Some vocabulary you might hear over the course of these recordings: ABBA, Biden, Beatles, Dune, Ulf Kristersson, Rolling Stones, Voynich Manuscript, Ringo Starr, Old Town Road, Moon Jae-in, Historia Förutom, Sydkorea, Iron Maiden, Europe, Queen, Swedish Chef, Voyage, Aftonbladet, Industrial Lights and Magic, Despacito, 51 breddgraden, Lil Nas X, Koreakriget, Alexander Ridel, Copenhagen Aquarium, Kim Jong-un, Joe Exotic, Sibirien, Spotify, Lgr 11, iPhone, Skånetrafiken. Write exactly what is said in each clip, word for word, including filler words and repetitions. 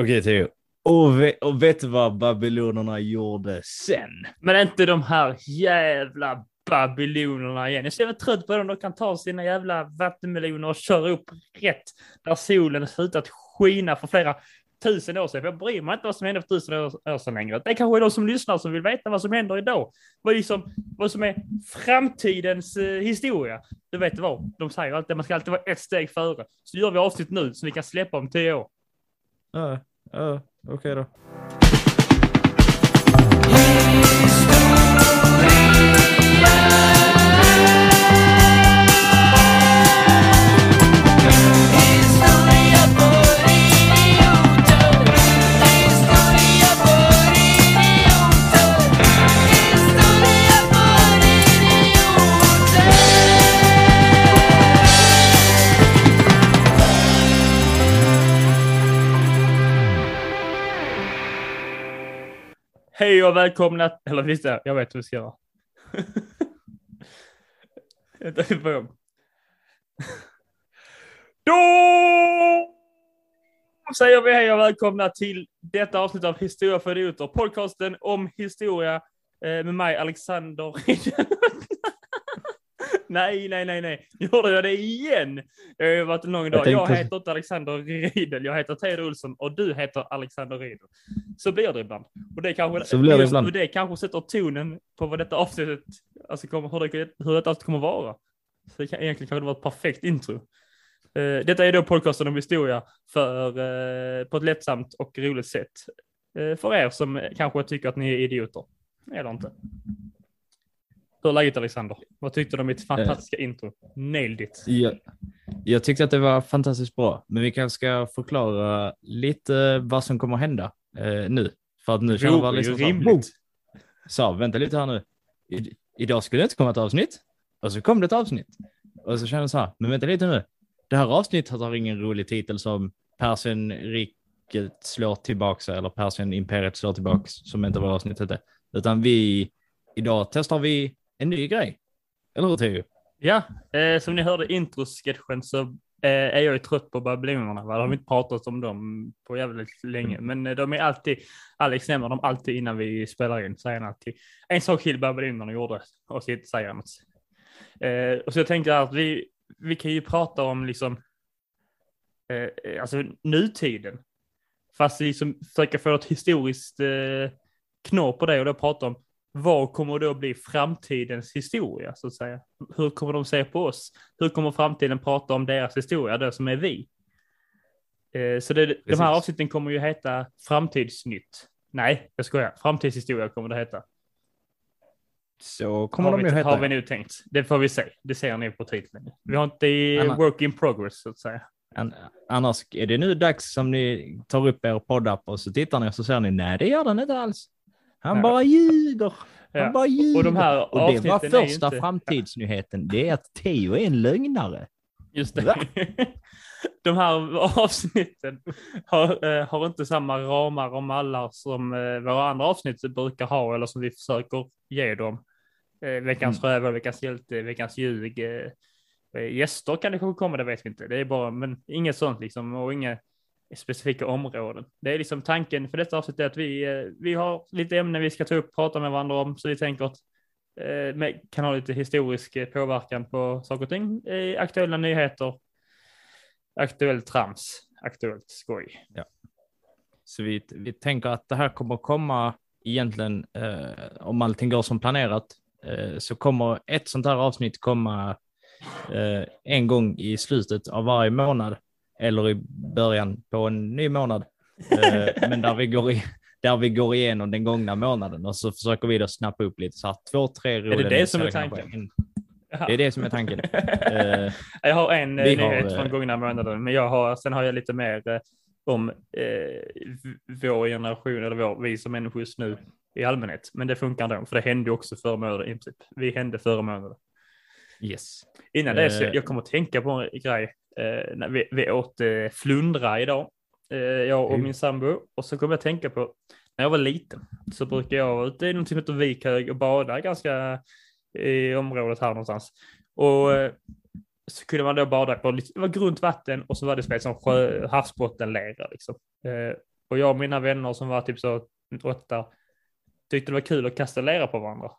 Okej, Teo. Och, ve- och vet du vad babylonerna gjorde sen? Men inte de här jävla babylonerna igen. Jag ser väl trött på dem. De kan ta sina jävla vattenmeloner och köra upp rätt där solen slutat skina för flera tusen år sedan. För jag bryr mig inte vad som hände för tusen år sedan längre. Det är kanske de som lyssnar som vill veta vad som händer idag. Vad, liksom, vad som är framtidens eh, historia. Du vet vad, de säger alltid. Man ska alltid vara ett steg före. Så gör vi avsnitt nu så vi kan släppa om tio år. Ja, ja, okej då. Hej och välkomna, eller visst är, jag vet hur vi ska göra. Då säger vi hej och välkomna till detta avsnitt av Historia Förutom, podcasten om historia med mig, Alexander Ridel. Nej, nej, nej, nej. Gjorde jag det igen? Jag har ju varit en lång dag. Jag, tänkte... jag heter inte Alexander Ridel. Jag heter Teo Olsson och du heter Alexander Ridel. Så blir det ibland. Och det kanske, Så blir det ibland. Och det kanske sätter tonen på vad detta avsnittet, alltså kommer, hur, det, hur detta avsnitt kommer vara. Så det kan, egentligen kanske det var ett perfekt intro. Uh, detta är då podcasten om historia för, uh, på ett lättsamt och roligt sätt. Uh, för er som kanske tycker att ni är idioter. Eller inte. Hur läget, Alexander? Vad tyckte du om mitt fantastiska eh. intro? Nailed it. Ja. Jag tyckte att det var fantastiskt bra. Men vi kanske ska förklara lite vad som kommer att hända eh, nu. För att nu känner jag liksom rimligt. Så, vänta lite här nu. I, idag skulle det inte komma ett avsnitt. Och så kom det ett avsnitt. Och så känner jag så här, men vänta lite nu. Det här avsnittet har ingen rolig titel som Persienriket slår tillbaka. Eller Persienimperiet slår tillbaka. Som inte var avsnittet. Utan vi, idag testar vi en ny grej. Eller hur, Teo? Ja, eh, som ni hörde i introsketchen så eh, är jag ju trött på babylonerna. Va? De har inte pratat om dem på jävligt länge. Men eh, de är alltid, Alex nämner dem alltid innan vi spelar in. Säger han alltid, en sak till babylonerna gjorde och så säger han något. Eh, och så jag tänker att vi, vi kan ju prata om liksom eh, alltså nutiden. Fast vi liksom försöker få ett historiskt eh, knår på det och då pratar om vad kommer då bli framtidens historia så att säga? Hur kommer de se på oss? Hur kommer framtiden prata om deras historia, det som är vi? Eh, så det, de här avsnitten kommer ju heta Framtidsnytt. Nej, jag skojar. Framtidshistoria kommer det heta. Så kommer har de vi, ju heta. Har vi nu tänkt. Det får vi se. Det ser ni på titeln. Vi har inte i Anna. Work in progress så att säga. Anna. Annars är det nu dags som ni tar upp er poddapp och så tittar ni och så ser ni, nej det gör den inte alls. Han bara ljuger. Han ja. bara ljuger. Och, de här och det var första inte... framtidsnyheten. Det är att Teo är en lögnare. Just det. De här avsnitten har, har inte samma ramar och mallar som våra andra avsnitt brukar ha. Eller som vi försöker ge dem. Veckans mm. röver, veckans hjälte, veckans ljug. Gäster kan det kanske komma, det vet vi inte. Det är bara, men inget sånt liksom. Och inget specifika områden. Det är liksom tanken för detta avsnitt är att vi, vi har lite ämnen vi ska ta upp och prata med varandra om så vi tänker att eh, kan ha lite historisk påverkan på saker och ting. Eh, aktuella nyheter, aktuellt trams, aktuellt skoj. Ja. Så vi, vi tänker att det här kommer komma egentligen eh, om allting går som planerat eh, så kommer ett sånt här avsnitt komma eh, en gång i slutet av varje månad. Eller i början på en ny månad. Men där vi, går i, där vi går igenom den gångna månaden. Och så försöker vi då snappa upp lite så här två, tre roliga. Är det det som är tanken? Det är det som är tanken. Jag har en vi nyhet har, från gångna månaden. Men jag har, sen har jag lite mer om eh, vår generation. Eller vår, vi som människor just nu i allmänhet. Men det funkar då. För det hände också förra månaden i princip. Vi hände förra månaden. Yes. Innan det så jag kommer att tänka på en grej. Eh, när vi, vi åt eh, flundra idag eh, jag och min sambo och så kom jag att tänka på när jag var liten så brukade jag vara ute i något som heter Vikhög och bada ganska i området här någonstans och eh, så kunde man då bada på det var grunt vatten och så var det som havsbottenlera liksom. eh, Och jag och mina vänner som var typ så åtta tyckte det var kul att kasta lera på varandra.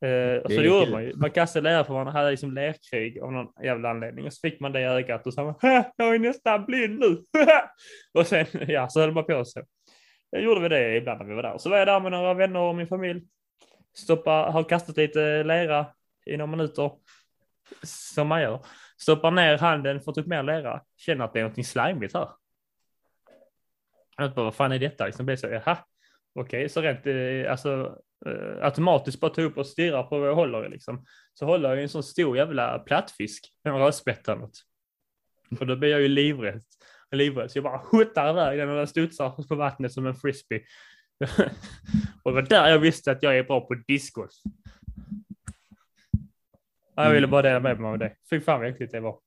Eh, och så gjorde man ju. Man kastade lera på varandra, hade liksom lerkrig av någon jävla anledning. Och så fick man det i ögat och sa man, jag är nästan blind nu. Och sen, ja, så höll man på sig. Jag gjorde vi det ibland när vi var där. Så var jag där med några vänner och min familj. Stoppa, har kastat lite lera i några minuter. Som man gör. Stoppar ner handen, får typ mer lera. Känner att det är någonting slimigt här. Jag bara, vad fan är detta? Liksom blir så, jaha. Okej, så rent alltså, automatiskt bara ta upp och stirra på vad jag håller. Liksom. Så håller jag en sån stor jävla plattfisk. En rödspätta något. Och då blir jag ju livrädd. livrädd. Så jag bara skjuter iväg den och den studsar på vattnet som en frisbee. Och det var där jag visste att jag är bra på discgolf. Jag ville bara dela med mig av det. Fy fan vad äckligt det var.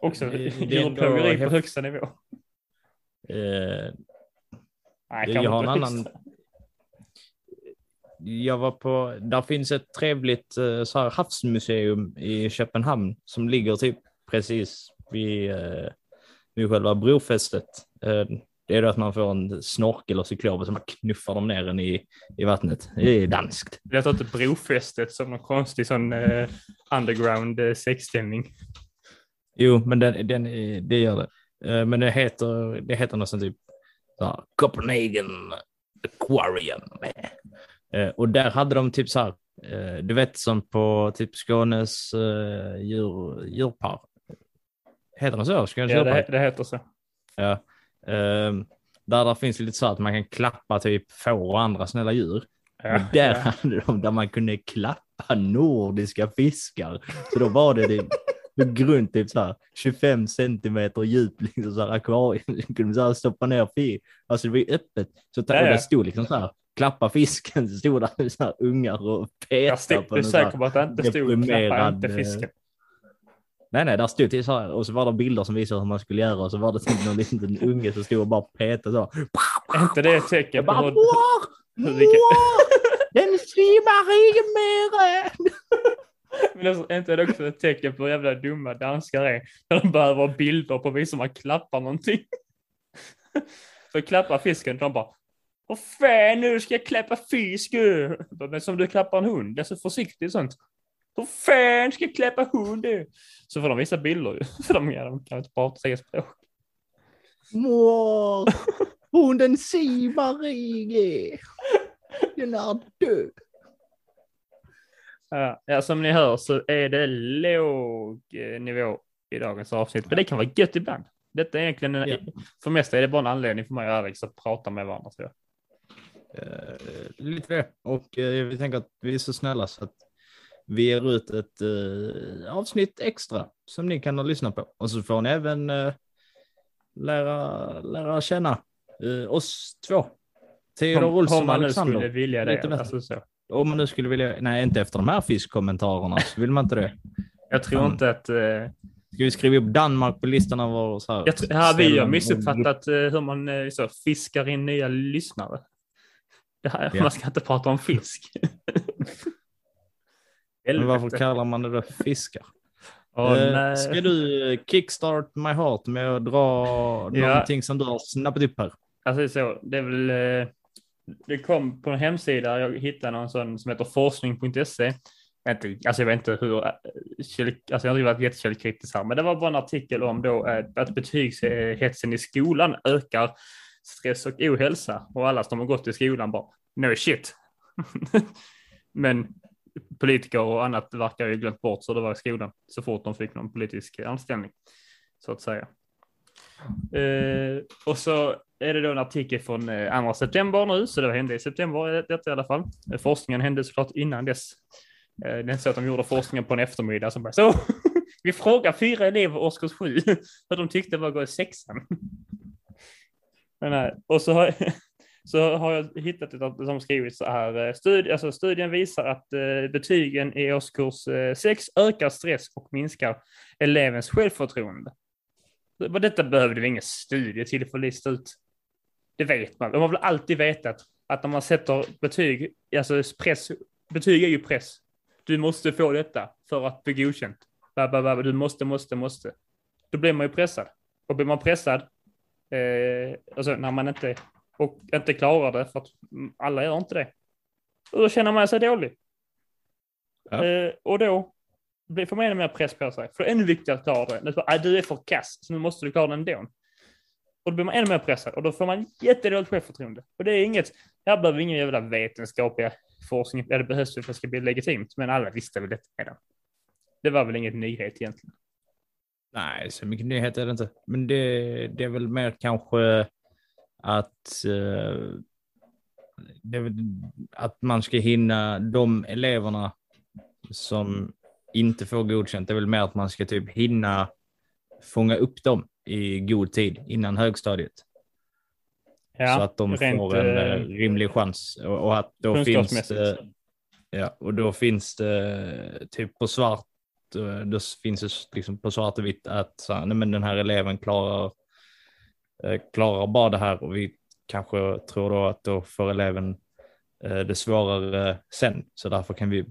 Också djurplågeri på högsta nivå. Eh, Nej, jag har en annan. Jag var på, där finns ett trevligt så här, havsmuseum i Köpenhamn som ligger typ precis vid, eh, vid själva brofästet. Eh, det är då att man får en snorkel och cyklop som man knuffar dem ner i, i vattnet. Det är danskt. Det är inte brofästet som en konstig sån eh, underground eh, sexställning. Jo, men den, den, det gör det. Men det heter, det heter något sånt typ så, Copenhagen Aquarium. Och där hade de typ så här, du vet som på typ Skånes uh, djur, djurpark. Heter det så? Skånes ja, det, det heter så. Ja. Uh, där, där finns det lite så att man kan klappa typ får och andra snälla djur. Ja, där ja. Hade de där man kunde klappa nordiska fiskar. Så då var det det. Grunt typ så här tjugofem centimeter djup liksom så här akvarium kunde så här stoppa ner fisk. Alltså det var ju öppet så där ja, ja. Stod liksom så här klappa fisken så stod där så här ungar och petade på den så här. Jag är säker på att det inte stod klappa inte fisken. Nej nej, där stod det så här och så var det bilder som visade hur man skulle göra och så var det typ någon liten unge som stod och bara petade så. Inte det ett tecken på hur den svimmar i meren. Men det är inte också ett tecken på hur jävla dumma danskar är när de behöver bilder på vis som man klappar någonting. För klappar fisken, de bara vad fan, nu ska jag klappa fisk. Men som du klappar en hund, det är så försiktigt sånt. Vad fan, ska jag klappa hund? Så får de visa bilder, för de, ja, de kan inte prata sig språk. Mår, hunden simmar i. Den är död. Ja, som ni hör så är det låg nivå i dagens avsnitt. Men det kan vara gött ibland. Detta är egentligen en, ja. För mest är det bara en anledning för mig och Alex att prata med varandra. Så. Uh, lite det. Och uh, vi tänker att vi är så snälla så att vi ger ut ett uh, avsnitt extra som ni kan lyssna på. Och så får ni även uh, lära, lära känna uh, oss två. Teo Olsson och Alexander. Skulle vilja det. Lite alltså så. Om man nu skulle vilja... Nej, inte efter de här fiskkommentarerna så vill man inte det. Jag tror um, inte att... Uh... Ska vi skriva upp Danmark på listan av vår... Så här, jag tror, här vi har missuppfattat uh, hur man uh, så, fiskar in nya lyssnare. Det här, ja. Man ska inte prata om fisk. Men varför kallar man det då fiskar? Oh, uh, ska du kickstart my heart med att dra ja. Någonting som du har snappat upp här? Alltså så, det är väl... Uh... Det kom på en hemsida, jag hittade någon sån som heter forskning punkt se. Alltså jag vet inte hur, alltså jag har inte varit jättekällkritisk här, men det var bara en artikel om då att betygshetsen i skolan ökar stress och ohälsa. Och alla som har gått i skolan bara, no shit. Men politiker och annat verkar ju glömt bort så det var i skolan så fort de fick någon politisk anställning, så att säga. Uh, och så är det då en artikel från uh, andra september nu, så det hände i september detta i alla fall. Uh, forskningen hände såklart innan dess. Uh, det är inte så att de gjorde forskningen på en eftermiddag som bara så, vi frågar fyra elever årskurs sju för de tyckte det var att gå i sexan. Men, uh, och så har, så har jag hittat ett som skrivit så här, studie, alltså studien visar att uh, betygen i årskurs uh, sex ökar stress och minskar elevens självförtroende. Men detta behövde vi ingen studie till för att lista ut. Det vet man. De har väl alltid vetat att när man sätter betyg, alltså press, betyg är ju press. Du måste få detta för att bli godkänt. Du måste, måste, måste. Då blir man ju pressad. Och blir man pressad, Eh, alltså när man inte, och inte klarar det för att alla gör inte det. Och då känner man sig dålig. Ja. Eh, och då blir för mig mer press på sig. För det är ännu viktigare att klara det. Nu så, du är för kass, så nu måste du klara den ändå. Och då blir man ännu mer pressad. Och då får man jättedåligt självförtroende. Och det är inget, här behöver ingen jävla vetenskapliga forskning. Det behövs för att det ska bli legitimt. Men alla visste väl det redan. Det var väl inget nyhet egentligen. Nej, så mycket nyhet är det inte. Men det, det är väl mer kanske att, eh, det, att man ska hinna de eleverna som inte får godkänt. Det är väl mer att man ska typ hinna fånga upp dem i god tid innan högstadiet. Ja, så att de rent, får en eh, rimlig chans. Och, och att då finns det, ja, och då finns det typ på svart. Då finns det liksom på svart och vitt att så här, nej, men den här eleven klarar, eh, klarar bara det här, och vi kanske tror då att då får eleven eh, det svårare sen, så därför kan vi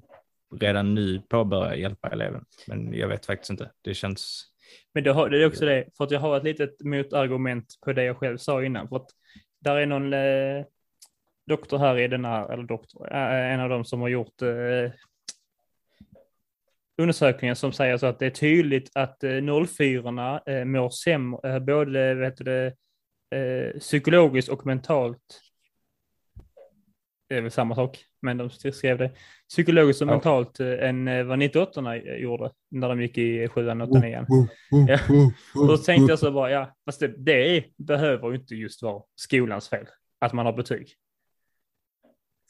redan nu påbörja hjälpa eleven. Men jag vet faktiskt inte, det känns... Men det, har, det är också det, för att jag har ett litet motargument på det jag själv sa innan, för att där är någon eh, doktor här i den här, eller doktor, eh, en av dem som har gjort... Eh, undersökningen som säger så att det är tydligt att nollfyrorna eh, mår sämre, både vet du det, eh, psykologiskt och mentalt. Det är väl samma sak, men de skrev det psykologiskt och ja. mentalt eh, än vad nittioåttorna gjorde när de gick i sjuan och åttan. Och då tänkte jag så bara, ja, fast det, det behöver ju inte just vara skolans fel att man har betyg.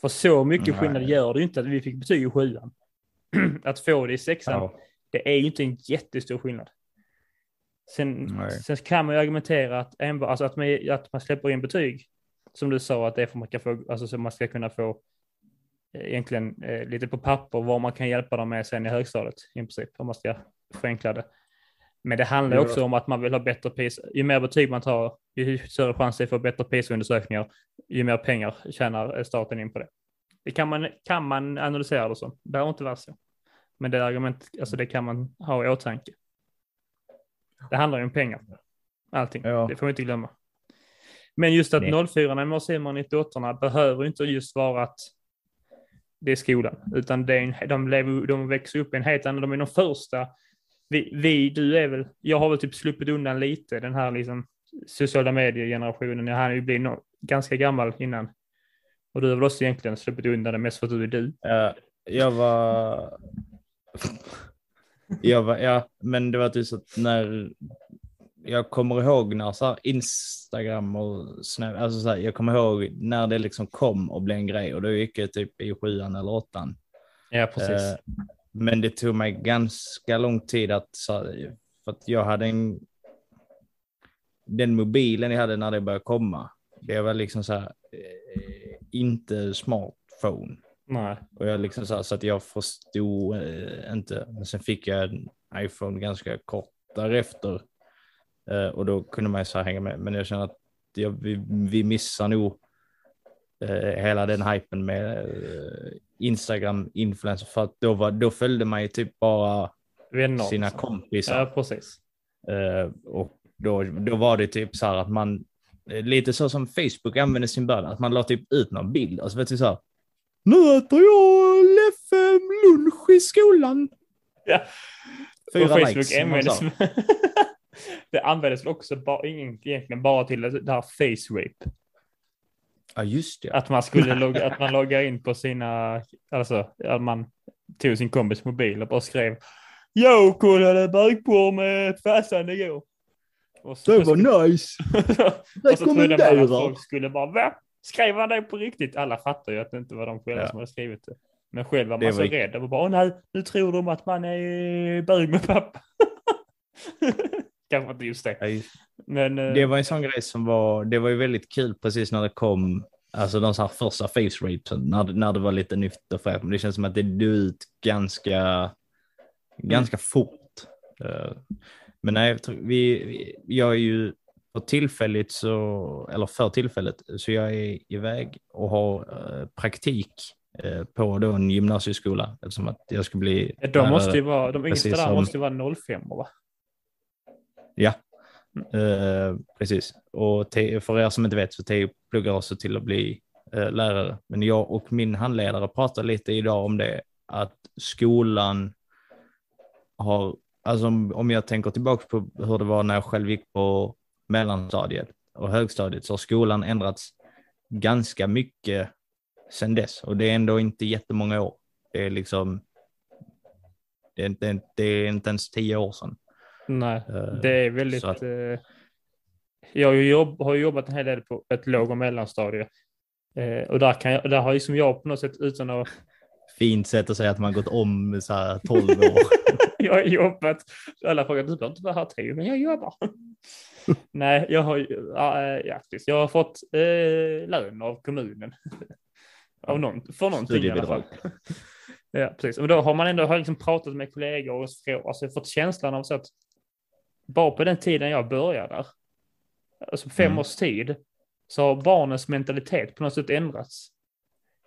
För så mycket skillnad gör det ju inte att vi fick betyg i sjuan. Att få det i sexan, ja. Det är ju inte en jättestor skillnad. Sen, sen kan man ju argumentera att, enbart, alltså att, man, att man släpper in betyg, som du sa, att det är för man ska få, alltså så man ska kunna få egentligen eh, lite på papper vad man kan hjälpa dem med sen i högstadiet i princip, om man ska förenkla det. Men det handlar ja. också om att man vill ha bättre pris. Ju mer betyg man tar, ju större chans det är för bättre prisundersökningar, ju mer pengar tjänar staten in på det. Det kan man, kan man analysera det som. Det behöver inte vara så. Men det argument, alltså det kan man ha i åtanke. Det handlar ju om pengar. Allting. Ja. Det får vi inte glömma. Men just att nollfyrorna mår sämre än nittioåttorna behöver inte just vara att det är skolan. Utan det är en, de, lever, de växer upp i en helt annan. De är de första. Vi, vi, du är väl, jag har väl typ sluppit undan lite den här liksom sociala mediegenerationen. Jag hann ju bli no, ganska gammal innan. Och du har väl också egentligen släppit undan det mest för att du är du. Ja, jag var... jag var... Ja, men det var typ så att när... Jag kommer ihåg när så här Instagram och snö... Alltså så här, jag kommer ihåg när det liksom kom och blev en grej. Och då gick jag typ i sjuan eller åttan. Ja, precis. Eh, men det tog mig ganska lång tid att... Så här, för att jag hade en... Den mobilen jag hade när det började komma. Det var liksom så här... Eh, inte smartphone. Nej. Och jag liksom så, här, så att jag förstod eh, inte. Men sen fick jag en iPhone ganska kort därefter. Eh, och då kunde man så här hänga med. Men jag känner att jag, vi, vi missar nog eh, hela den hypen med eh, Instagram-influencer. För att då, var, då följde man ju typ bara vänner, sina så. kompisar. Ja, precis. Eh, och då, då var det typ så här att man lite så som Facebook använder sin början, att man la typ ut någon bild och så vet du så här, nu äter jag Leffe lunch i skolan. Ja. Fyra och Facebook likes, användes det användes också bara, egentligen bara till det här face rape. Ja, just det. Att man skulle logga, att man loggar in på sina, alltså att man tog sin kompis mobil och bara skrev jag kollade bögporr med farsan igår. Och så, det var så, nice. Och så trodde man att folk skulle bara, va? Skrev han det på riktigt? Alla fattar ju att det inte var de själva ja. som hade skrivit det. Men själv var man det så var... rädd. Det var bara, nej, nu tror de att man är bög med pappa. Kanske inte just det. Nej. Men, det var en sån grej som var, det var ju väldigt kul precis när det kom, alltså de så här första face rapen, när, när det var lite nytt och främt. Men det känns som att det dog ut ganska, mm. ganska fort. Uh, Men nej, vi, vi, jag är ju på tillfället så, eller för tillfället, så jag är iväg och har eh, praktik eh, på då en gymnasieskola, eftersom att jag ska bli... De måste ju vara, de yngsta där som, måste ju vara noll fem, va? Ja, Eh, precis. Och te- för er som inte vet så Teo pluggar också till att bli eh, lärare. Men jag och min handledare pratade lite idag om det. Att skolan har... Alltså om, om jag tänker tillbaka på hur det var när jag själv gick på mellanstadiet och högstadiet, så har skolan ändrats ganska mycket sedan dess. Och det är ändå inte jättemånga år. Det är liksom... Det är inte, det är inte ens tio år sedan. Nej, det är väldigt... Att... Eh, jag har, jobb, har jobbat en hel del på ett låg- och mellanstadie. Eh, och där, kan jag, där har ju som jag på något sätt utan att... Fint sätt att säga att man gått om så här tolv år. Jag har jobbat. Alla frågar, du behöver inte vara här tre, men jag jobbar. Nej, jag har, äh, ja, jag har fått äh, lön av kommunen. Av någon, för någonting i alla fall. Ja, precis. Och då har man ändå har liksom pratat med kollegor och så, alltså fått känslan av så att bara på den tiden jag började där, alltså fem mm. års tid, så har barnens mentalitet på något sätt ändrats.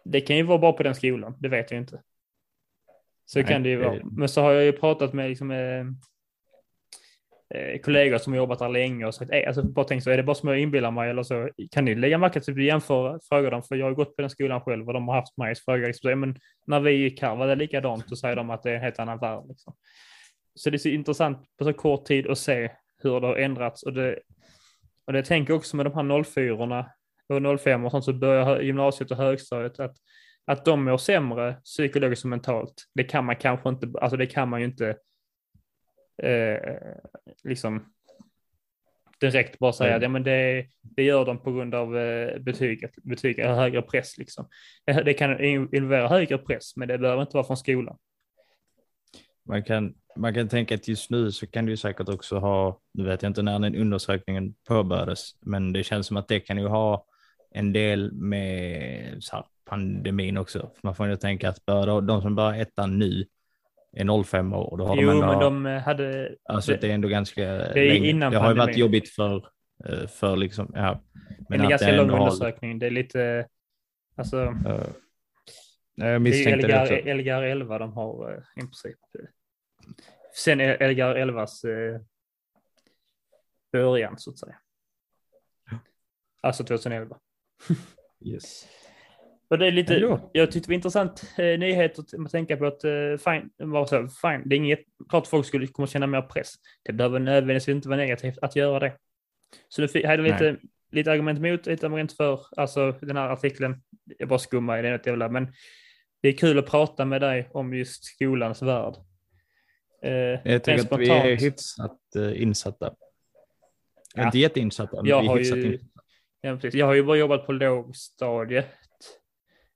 Det kan ju vara bara på den skolan, det vet jag inte. Så Nej, kan det ju vara. Men så har jag ju pratat med liksom, eh, eh, kollegor som har jobbat där länge och sagt, eh, alltså bara tänk så, är det bara som jag inbillar mig eller så kan ni lägga märke till att vi jämför frågar dem, för jag har gått på den skolan själv och de har haft mig fråga liksom, men när vi gick här var det likadant, och säger de att det är en helt annan värld liksom. Så det är så intressant på så kort tid att se hur det har ändrats, och det, och det tänker jag också med de här noll fyra-orna och noll fem och sånt, så börjar gymnasiet och högstadiet att Att de mår sämre psykologiskt och mentalt, det kan man kanske inte, alltså det kan man ju inte eh, liksom direkt bara säga, mm. ja, men det, det gör de på grund av eh, betyg, betyg eller högre press liksom. Det, det kan involvera högre press, men det behöver inte vara från skolan. Man kan, man kan tänka att just nu så kan det ju säkert också ha, nu vet jag inte när den undersökningen påbörjades, men det känns som att det kan ju ha en del med så här, pandemin också. Man får ju tänka att börja, de som börjar ettan nu är noll fem år. Och då har jo, de ändå, men de hade... Alltså det, det är ändå ganska... Det, är innan det har ju varit jobbigt för, för liksom... Ja. Men det är ganska lång undersökning. Det är lite... Alltså... Uh, jag misstänkte det, det Lgr elva de har i princip. Sen är Lgr elvas eh, början så att säga. Alltså tjugohundraelva. Yes. Och det är lite, Hello. jag tyckte det var intressant eh, nyhet att tänka på att eh, fine, var så, fine, det är inget, klart folk skulle komma känna mer press. Det behöver nödvändigtvis inte vara negativt att göra det. Så nu hade jag lite, lite argument mot, lite argument för, alltså den här artikeln, jag bara skummar i den här jävla, men det är kul att prata med dig om just skolans värld. Eh, jag tänker att vi är hyfsat eh, insatta. Ja. Inte jätteinsatta, men jag vi är hyfsat ju, insatta. Ja, precis. Jag har ju bara jobbat på lågstadiet.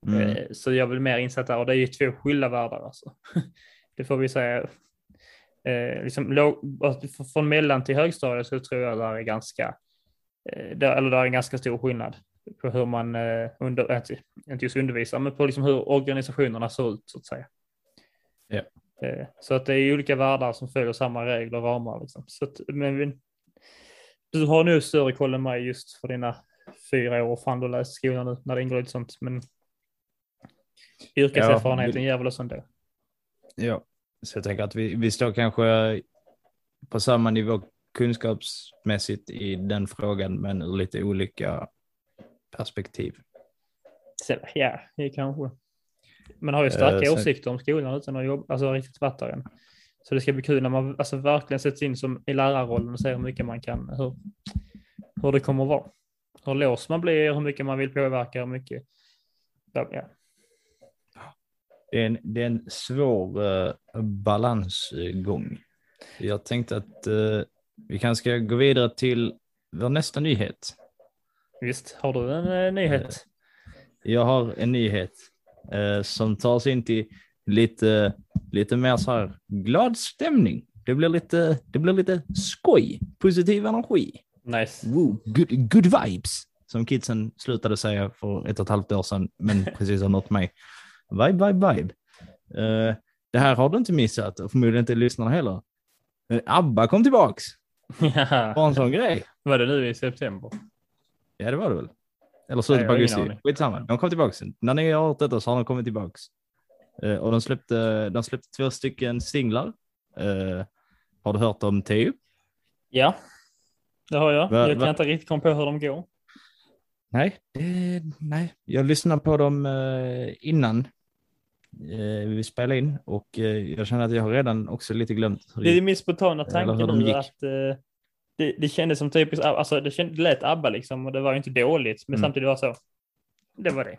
Mm. Så jag vill mer insatt där, och det är ju två skilda världar alltså. Det får vi säga eh, liksom, låg, från mellan till högstadiet så tror jag där är ganska eh, där, eller där är en ganska stor skillnad på hur man eh, under, inte, inte just undervisar, men på liksom hur organisationerna ser ut så att säga. Yeah. Eh, så att det är olika världar som följer samma regler och ramar liksom. Så att, men, du har nu större koll än mig just för dina fyra år fan du läser skolan nu, när det ingår lite sånt, men yrkeserfarenheten, ja, jävla och sånt där. Ja, så jag tänker att vi, vi står kanske på samma nivå kunskapsmässigt i den frågan, men ur lite olika perspektiv. Så, ja, det kanske. Men har ju starka äh, åsikter om skolan utan att jobba, alltså riktigt vattaren. Så det ska bli kul när man alltså, verkligen sätts in som i lärarrollen och ser hur mycket man kan, hur, hur det kommer att vara. Hur lås man blir, hur mycket man vill påverka, hur mycket... Ja. Det är, en, det är en svår uh, balansgång. Jag tänkte att uh, vi kanske ska gå vidare till vår nästa nyhet. Visst, har du en uh, nyhet? Uh, jag har en nyhet uh, som tar sig in till lite, lite mer så här glad stämning. Det blir lite, det blir lite skoj, positiv energi. Nice. Woo, good, good vibes, som kidsen slutade säga för ett och ett halvt år sedan, men precis har nått mig. Vibe, vibe, vibe. Uh, det här har du inte missat, och förmodligen inte lyssnarna heller. Men ABBA kom tillbaks. Ja. Var en sån grej. Var det nu i september? Ja, det var det väl. Eller slutet på augusti. Skitsamma. De kom tillbaks. När ni har hört detta så har de kommit tillbaks. Uh, och de släppte, de släppte två stycken singlar. Uh, har du hört om Teo? Ja. Det har jag. Va, jag kan va? inte riktigt komma på hur de går. Nej, eh, nej. Jag lyssnade på dem eh, innan eh, vi spelade in och eh, jag känner att jag har redan också lite glömt. Hur det är missbetona tanken nu att eh, det, det kändes som typiskt, alltså det, kändes, det lät ABBA liksom och det var ju inte dåligt men mm. samtidigt var så, det var det.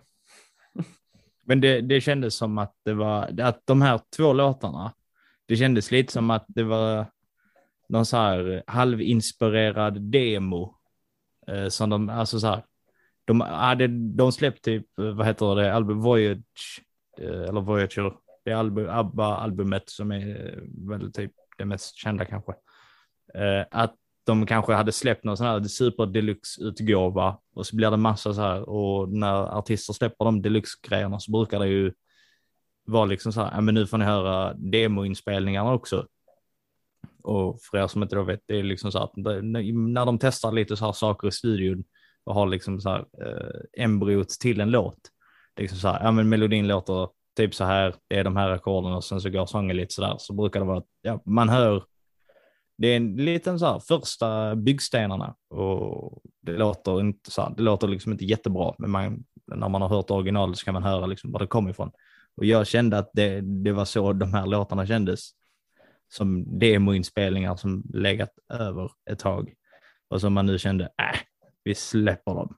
Men det, det kändes som att det var, att de här två låtarna, det kändes lite som att det var någon så här halvinspirerad demo eh, som de, alltså så här, de hade, de släppte typ, vad heter det, album Voyage eh, eller Voyager, det album, ABBA-albumet som är väl typ det mest kända kanske, eh, att de kanske hade släppt någon sån här super deluxe-utgåva och så blir det massa så här, och när artister släpper de deluxe-grejerna så brukar det ju vara liksom så här, ja men nu får ni höra demoinspelningarna också. Och för er som inte då vet, det är liksom så att när de testar lite så här saker i studion och har liksom så här eh, embryot till en låt, det är liksom så här, ja men melodin låter typ så här, det är de här ackorden och sen så går sången lite så där, så brukar det vara, ja man hör, det är en liten så här första byggstenarna och det låter inte så här, det låter liksom inte jättebra, men man, när man har hört originalet så kan man höra liksom var det kommer ifrån. Och jag kände att det, det var så de här låtarna kändes, som demoinspelningar som legat över ett tag och som man nu kände, äh, vi släpper dem.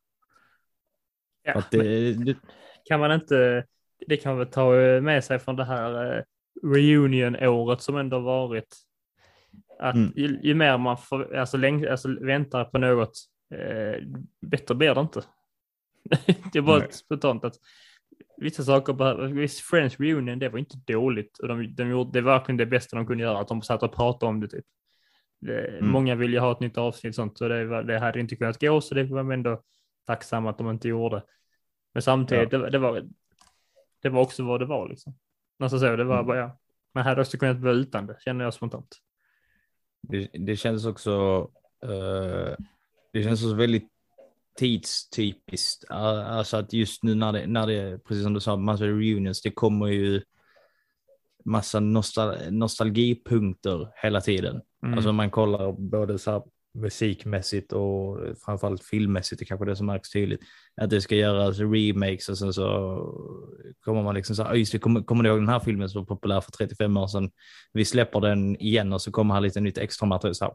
Ja, det, det, kan man inte, det kan man ta med sig från det här reunion-året som ändå varit, att mm. ju, ju mer man får, alltså, läng, alltså, väntar på något, eh, bättre blir det inte. Det är bara mm. spontant att vissa saker behöver, viss Friends reunion, det var inte dåligt och de, de gjorde, det var verkligen det bästa de kunde göra, att de satt och pratade om det typ. Det, mm. Många ville ha ett nytt avsnitt sånt, så det, var, det hade inte kunnat gå, så det var man ändå tacksam att de inte gjorde. Men samtidigt, ja. det, det var det var också vad det var liksom. Alltså så, det var mm. bara, ja. Man hade också kunnat vara utan det, känner jag spontant. Det, det känns också uh, det känns också väldigt tidstypiskt, alltså att just nu när det, när det, precis som du sa, massa reunions, det kommer ju massa nostal- nostalgipunkter hela tiden, mm. alltså man kollar både så här musikmässigt och framförallt filmmässigt, det kanske det som märks tydligt, att det ska göras remakes och sen så kommer man liksom så här, just det, kommer, kommer du ihåg den här filmen som var populär för trettiofem år sedan, vi släpper den igen och så kommer här lite nytt extra material så här.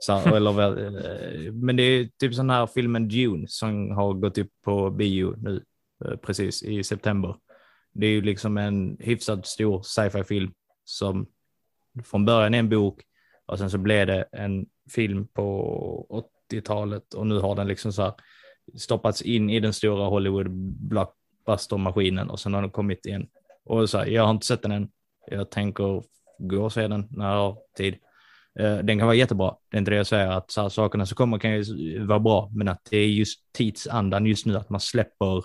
Så, eller, men det är typ sån här filmen Dune som har gått upp på bio nu precis i september. Det är ju liksom en hyfsat stor sci-fi film som från början är en bok och sen så blev det en film på åttiotalet och nu har den liksom så här stoppats in i den stora Hollywood blockbuster-maskinen och sen har den kommit in. Och så här, jag har inte sett den än. Jag tänker gå och se den när jag har tid. Den kan vara jättebra. Det är inte det jag säger, att så här, sakerna som kommer kan ju vara bra, men att det är just tidsandan just nu, att man släpper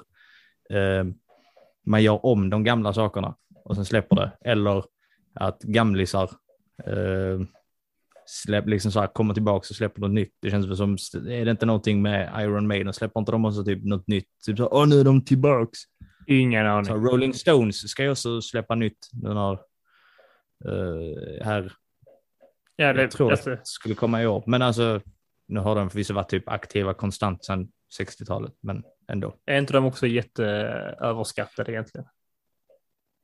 eh, man gör om de gamla sakerna och sen släpper det. Eller att gamlisar eh, släpp, liksom så här, kommer tillbaka och släpper något nytt. Det känns som, är det inte någonting med Iron Maiden, släpper inte de också typ något nytt? Typ så, åh nu är de tillbaks. Ingen aning. Så Rolling Stones ska ju också släppa nytt. Den har eh, här Ja, det, jag tror alltså, det skulle komma i år. Men alltså, nu har de förvisso varit typ aktiva konstant sedan sextiotalet, men ändå. Är inte de också jätteöverskattade egentligen?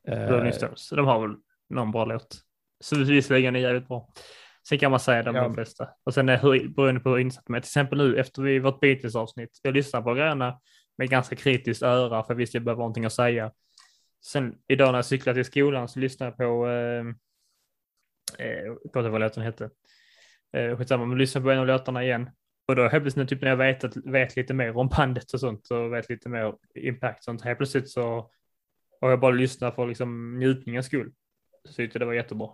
Uh, Rolling Stones. De har väl någon bra låt. Så visserligen är jävligt bra. Sen kan man säga de ja. bästa. Och sen är, beroende på hur insatt man är. Till exempel nu, efter vi vårt Beatles-avsnitt, jag lyssnar på grejerna med ganska kritiskt öra, för visst jag behöver någonting att säga. Sen idag när jag cyklar till skolan så lyssnar jag på... Eh, Eh, på det vad låten hette eh, skitsamma, men lyssnar på en av låtarna igen och då helt plötsligt typ när jag vet, att, vet lite mer om bandet och sånt och vet lite mer impact sånt, helt plötsligt så har jag bara lyssnat för liksom njutningens skull, så tyckte det var jättebra.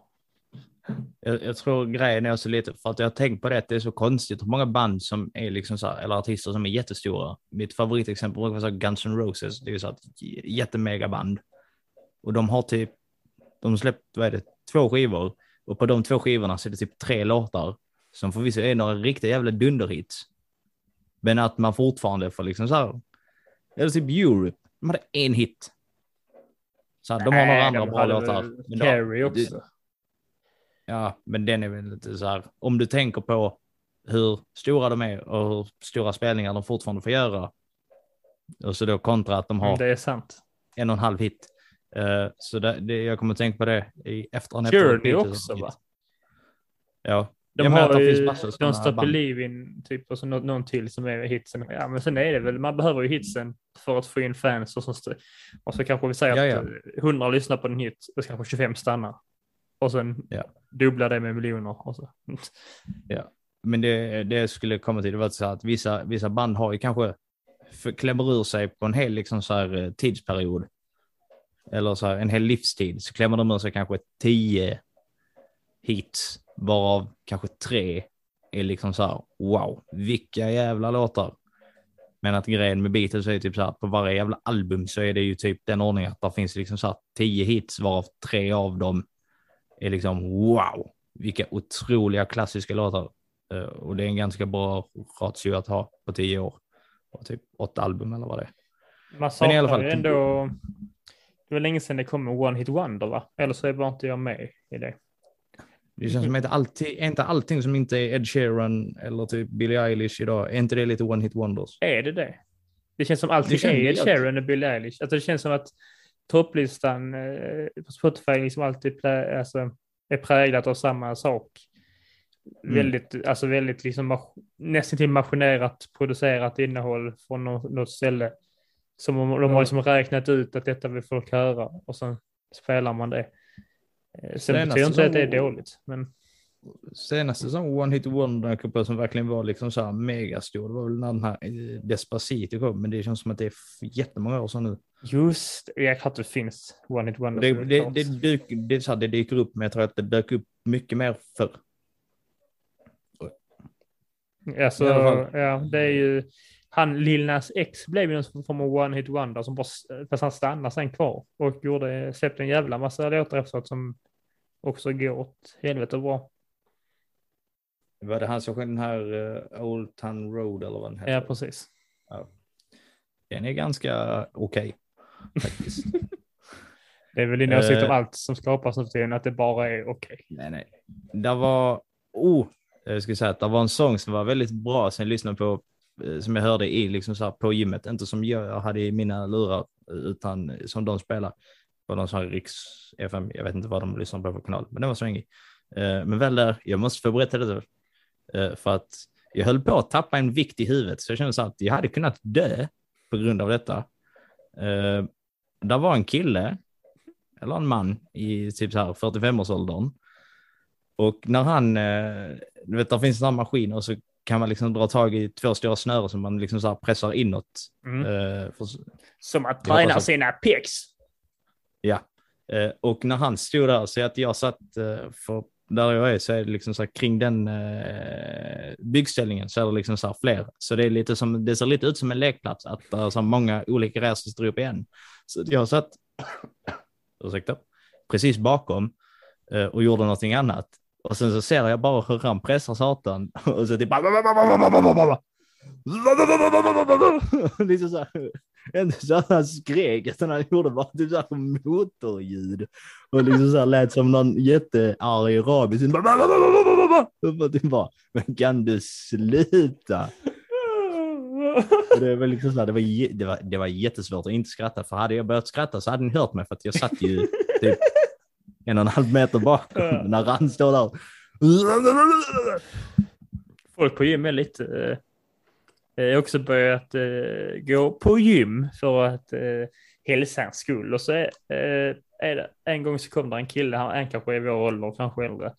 jag, jag tror grejen är så lite, för att jag har tänkt på det, att det är så konstigt hur många band som är liksom så här, eller artister som är jättestora. Mitt favoritexempel var så Guns N' Roses, det är ju så här ett jättemegaband och de har typ de släppt, vad är det, två skivor. Och på de två skivorna så är det typ tre låtar som förvisso är några riktiga jävla dunderhits. Men att man fortfarande får liksom så här... Eller typ Europe. De hade en hit. Så här, de har några andra bra låtar. Carrie också. Ja, men den är väl inte så här... Om du tänker på hur stora de är och hur stora spelningar de fortfarande får göra. Och så då kontra att de har det är sant. en och en halv hit. Uh, så det, det, jag kommer att tänka på det i efterhand. Journey också, va? Ja. De jag har ju Don't Stop Believin' typ, och så någon, någon till som är hitsen. Ja, men sen är det väl, man behöver ju hitsen för att få in fans. Och så, st- och så kanske vi säger ja, att ja. hundra lyssnar på den hit, och kanske tjugofem stannar. Och sen ja. dubblar det med miljoner. Och så. Ja. Men det, det skulle komma till, det var så att vissa, vissa band har ju kanske för, klämmer ur sig på en hel liksom, så här, tidsperiod. Eller så här, en hel livstid. Så klämmer de ur sig kanske tio hits. Varav kanske tre är liksom så här, wow, vilka jävla låtar. Men att grejen med Beatles är typ så här, på varje jävla album så är det ju typ den ordningen att där finns liksom så här tio hits, varav tre av dem är liksom wow, vilka otroliga klassiska låtar. Och det är en ganska bra ratio att ha på tio år. Och typ åtta album eller vad det är. Man saknar i alla fall ju ändå, det var länge sedan det kom en One Hit Wonder, va? Eller så är bara inte jag med i det. Det känns som att alltid, inte allting som inte är Ed Sheeran eller typ Billie Eilish idag, är inte det lite One Hit Wonders? Är det det? Det känns som alltid det är Ed Sheeran och Billie Eilish. Alltså det känns som att topplistan eh, på Spotify liksom alltid plä, alltså, är präglat av samma sak. Mm. Väldigt, alltså väldigt liksom mas- nästan till maskinerat producerat innehåll från något, något ställe. Som om de mm. har liksom räknat ut att detta vill folk höra och sen spelar man det. Sen betyder jag inte att det är dåligt, men senaste som One Hit Wonder som verkligen var liksom så här megastor, det var väl när den här Despacito kom, men det känns som att det är jättemånga år sedan nu. Just, jag tror att det finns One Hit Wonder. Det, det, det, dyk, det, så här, det dyker upp, men jag tror att det dök upp mycket mer förr. Alltså, ja, det är ju han, Lil Nas X blev ju någon form av One Hit Wonder som bara, fast han stannade sen kvar och gjorde, släppte en jävla massa låtar efteråt som också går åt helvete bra. Var det han som sjöng den här uh, Old Town Road eller vad den heter? Ja, precis. Ja. Den är ganska okej okay, faktiskt. Det är väl din åsikt om allt som skapas nu för tiden, att det bara är okej. Okay. Nej, nej. Det var, oh, jag skulle säga att det var en sång som var väldigt bra sen jag lyssnade på, som jag hörde i liksom så här på gymmet, inte som jag hade i mina lurar utan som de spelar på någon sån här Riks F M, jag vet inte vad de lyssnar på på kanal, men det var svängig. Men väl där, jag måste förberätta det för att jag höll på att tappa en vikt i huvudet, så jag kände så att jag hade kunnat dö på grund av detta. Där var en kille eller en man i typ så här fyrtiofem-årsåldern, och när han, du vet, där finns en maskin och så kan man liksom dra tag i två stora snörer som man liksom så här pressar inåt. Mm. Uh, för, som att träna sina pecs. Ja. Uh, och när han stod där, så att jag satt, uh, för där jag är så är det liksom så här, kring den uh, byggställningen så är det liksom så här fler. Så det är lite som, det ser lite ut som en lekplats, att det uh, är många olika racer står upp igen. Så jag satt ursäkta, precis bakom uh, och gjorde någonting annat. Och sen så ser jag bara hur han pressar satan. Och så typ bara... Liksom så här... Ändå så att han skrek. Utan han gjorde bara typ så här motorljud. Och liksom så här lät som någon jättearg rabis. Och typ bara... Men kan du sluta? Det var liksom så här... Det var, det, var, det var jättesvårt att inte skratta. För hade jag börjat skratta så hade ni hört mig. För att jag satt ju... Typ, en och en halv meter bakom ja. När han står där. Folk på gym är lite... Jag har också börjat gå på gym för att hälsans skull. Och så är det... En gång så kom där en kille, han kanske är vår ålder, kanske äldre.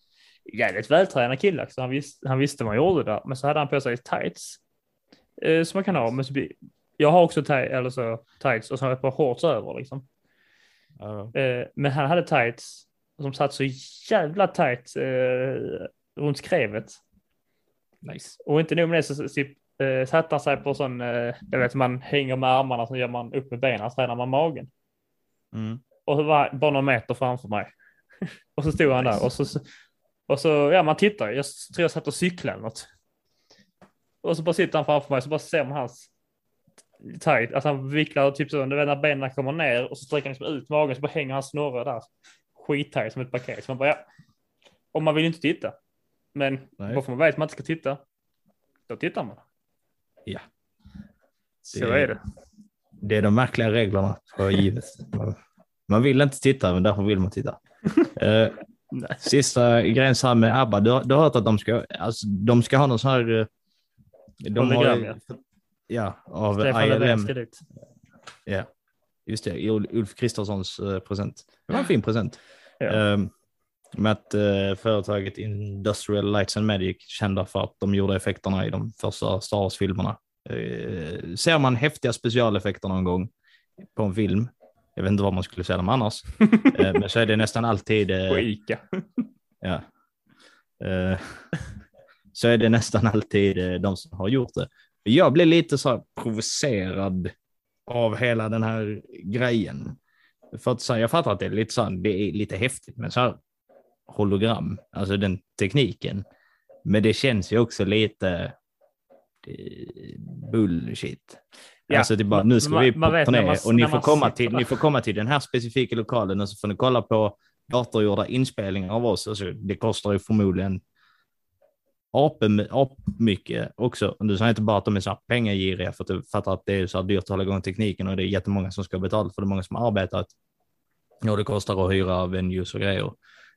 Jävligt vältränad kille, så han visste, han visste vad han gjorde där. Men så hade han på sig tights som man kan ha. Men så, jag har också tights, eller så, tights och så har jag ett par shorts över liksom. Ja. Men han hade tights som satt så jävla tajt eh, runt skrevet. Nice. Och inte nog med det, så typ, eh, satt han sig på sån, eh, jag vet, man hänger med armarna, så gör man upp med benen, så tränar man magen. Mm. Och så var bara några meter framför mig. Och så stod han nice. Där. Och så, och så, ja man tittar, jag tror jag satt och cyklade något. Och så bara sitter han framför mig, så bara ser man hans tajt, alltså han vicklar typ så, när benen kommer ner och så sträcker han liksom ut magen, så bara hänger han snorre där. Skittajt som ett paket. Så man bara, ja. Och man vill inte titta. Men varför man vet att man inte ska titta. då tittar man. Ja. Det, så är det. Det är de märkliga reglerna för givet. Man vill inte titta, men därför vill man titta. uh, sista gräns här med ABBA. Du, du har hört att de ska, alltså, de ska ha någon sån här... De hologram, har, ja. Ja, av I L M. Ja, just det. Ulf Kristerssons uh, present. Det var en fin present. Ja. Um, med att uh, företaget Industrial Lights and Magic kända för att de gjorde effekterna i de första Star Wars-filmerna. Uh, ser man häftiga specialeffekter någon gång på en film, jag vet inte vad man skulle säga dem annars, uh, men så är det nästan alltid... Uh, på Ica. Ja. Uh, så är det nästan alltid uh, de som har gjort det. Jag blev lite så här provocerad av hela den här grejen. För att så här, jag fattar att det är lite så här, det är lite häftigt, men så här, hologram, alltså den tekniken. Men det känns ju också lite bullshit. Ja. Alltså det är bara, nu ska man, vi på turné man, och ni får, komma till, ni får komma till den här specifika lokalen och så får ni kolla på datorgjorda inspelningar av oss. Alltså, det kostar ju förmodligen ap, ap mycket också. Du säger inte bara att de är så här pengagiriga för att du fattar att det är så här dyrt att hålla igång tekniken och det är jättemånga som ska betala för det, många som arbetar. Ja, det kostar att hyra venues och grejer.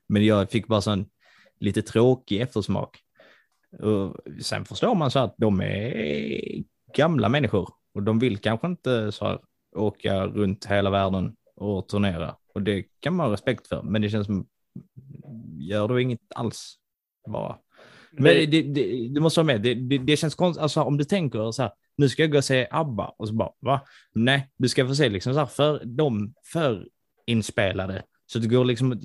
Men jag fick bara sån lite tråkig eftersmak. Och sen förstår man så att de är gamla människor och de vill kanske inte så här åka runt hela världen och turnera. Och det kan man ha respekt för, men det känns som gör du inget alls bara. Men det, det, det, du måste ha med, det, det, det känns konstigt, alltså om du tänker så här, nu ska jag gå och se ABBA och så bara, va? Nej, du ska få se liksom så här, för de för inspelade, så det går liksom,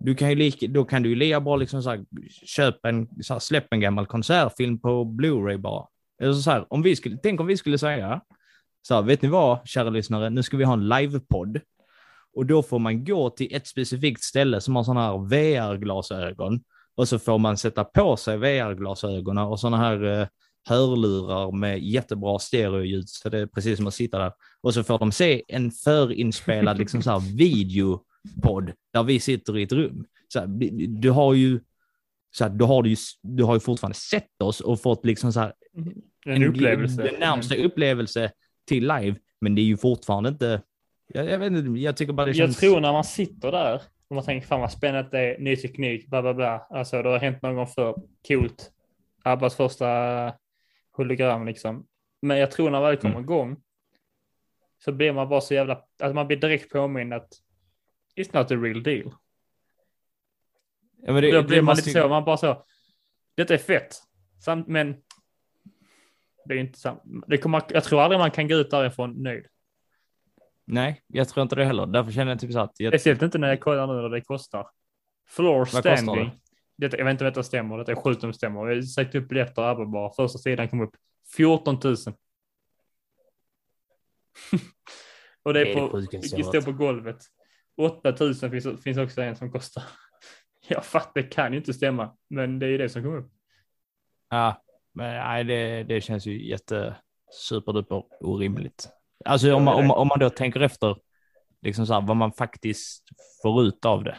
du kan ju lika, då kan du ju lika bra liksom så här, köpa en, så här, släpp en gammal konsertfilm på Blu-ray bara. Eller så här, om vi skulle, tänk om vi skulle säga så här, vet ni vad, kära lyssnare, nu ska vi ha en livepodd och då får man gå till ett specifikt ställe som har sådana här V R-glasögon. Och så får man sätta på sig V R-glasögonen och såna här eh, hörlurar med jättebra stereoljud. Så det är precis som att sitta där. Och så får de se en förinspelad liksom så här videopodd där vi sitter i ett rum. Så här, du har ju så här, du har ju du har ju fortfarande sett oss och fått liksom så här en, en upplevelse, den närmsta upplevelse till live, men det är ju fortfarande inte jag, jag vet inte, jag tycker bara det känns... Jag tror när man sitter där om man tänker, fan vad spännande det är, ny teknik, bla bla bla. Alltså det har hänt någon gång för coolt. Abbas första hologram liksom. Men jag tror när väl kommer mm. igång så blir man bara så jävla, att alltså man blir direkt påminn att it's not the real deal. Ja, men det, då blir det man måste... lite så, man bara så detta är fett. Samt, men det är inte sant. Det kommer, jag tror aldrig man kan gå ut därifrån nöjd. Nej, jag tror inte det heller. Därför känner jag typ så att... Jag... jag ser inte när jag kollar nu vad det kostar. Floor standing. Vad kostar det? Detta, jag vet inte om detta stämmer. Detta är sjukt om det stämmer. Jag har sagt upp biljetter här bara. Första sidan kom upp. fjorton tusen. Och det är, är på... Det står på golvet. åtta tusen finns, finns också en som kostar. Jag fattar, det kan ju inte stämma. Men det är ju det som kom upp. Ja, men nej, det, det känns ju jätte superduper orimligt. Alltså om man, om, om man då tänker efter liksom så här, vad man faktiskt får ut av det.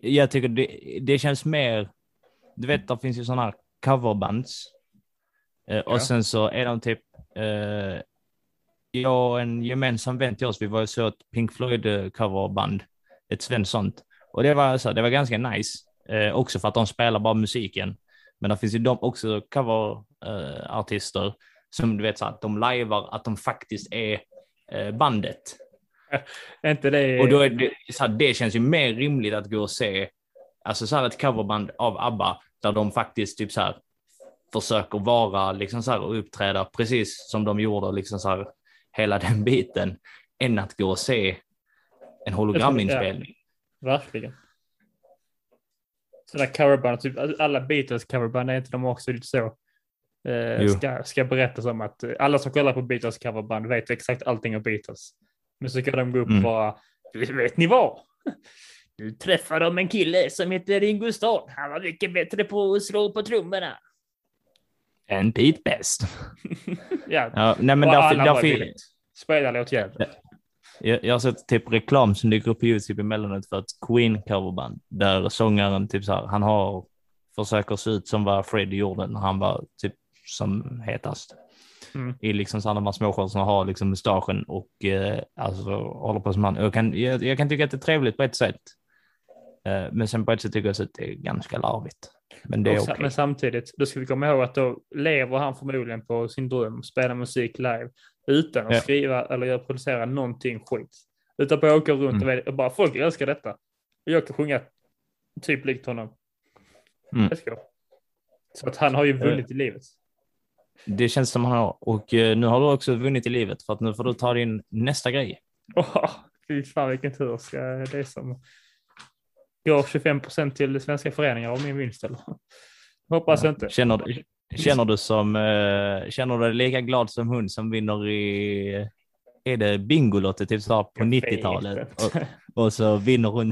Jag tycker det, det känns mer, du vet, det finns ju sådana här coverbands eh, och ja. Sen så är de typ eh, jag och en gemensam vän till oss, vi var ju så ett Pink Floyd coverband, ett svenskt sånt. Och det var, så, det var ganska nice eh, också för att de spelar bara musiken. Men det finns ju de också coverartister eh, som du vet så att de livear att de faktiskt är eh, bandet. Äh, inte det. Och då är det så här, det känns ju mer rimligt att gå och se alltså så här ett coverband av ABBA där de faktiskt typ så här försöker vara liksom så här och uppträda precis som de gjorde liksom så här hela den biten än att gå och se en holograminspelning. Ja, verkligen. Sådana coverband typ alla Beatles coverband är inte de också lite så. Ska, ska berättas om att alla som kollar på Beatles coverband vet exakt allting om Beatles. Men så kan de gå upp mm. och bara, vet ni vad? Du träffar dem en kille som heter Ringo Starr. Han var mycket bättre på att slå på trummorna. En bit bäst. Ja. Ja, nej men därför, därför... spelar låt jävligt. Jag, jag har sett typ reklam som dyker upp på YouTube emellanåt för ett Queen coverband där sångaren typ så här, han har försöker se ut som vad Freddie gjorde när han var typ som hetast. Mm. I liksom sådana här småskor som har liksom mustaschen och eh, alltså håller på som han. Jag kan, jag, jag kan tycka att det är trevligt på ett sätt. Eh, men sen på ett sätt tycker jag att det är ganska larvigt. Men det är okej. Okay. Men samtidigt, då ska vi komma ihåg att då lever han förmodligen på sin dröm, spelar musik live utan att ja. skriva eller producera någonting skit. Utan på att åka runt mm. och bara, folk älskar detta. Jag kan sjunga typ likt honom. Mm. Så att han har ju vunnit i livet. Det känns som han har. Och nu har du också vunnit i livet, för att nu får du ta din nästa grej. Åh, fy fan vilken tur. Ska det som går tjugofem procent till svenska föreningar av min vinst, eller? Hoppas ja, inte. Känner du, känner du som känner du dig lika glad som hon som vinner i är det bingolottet typ så på nittiotalet och, och så vinner hon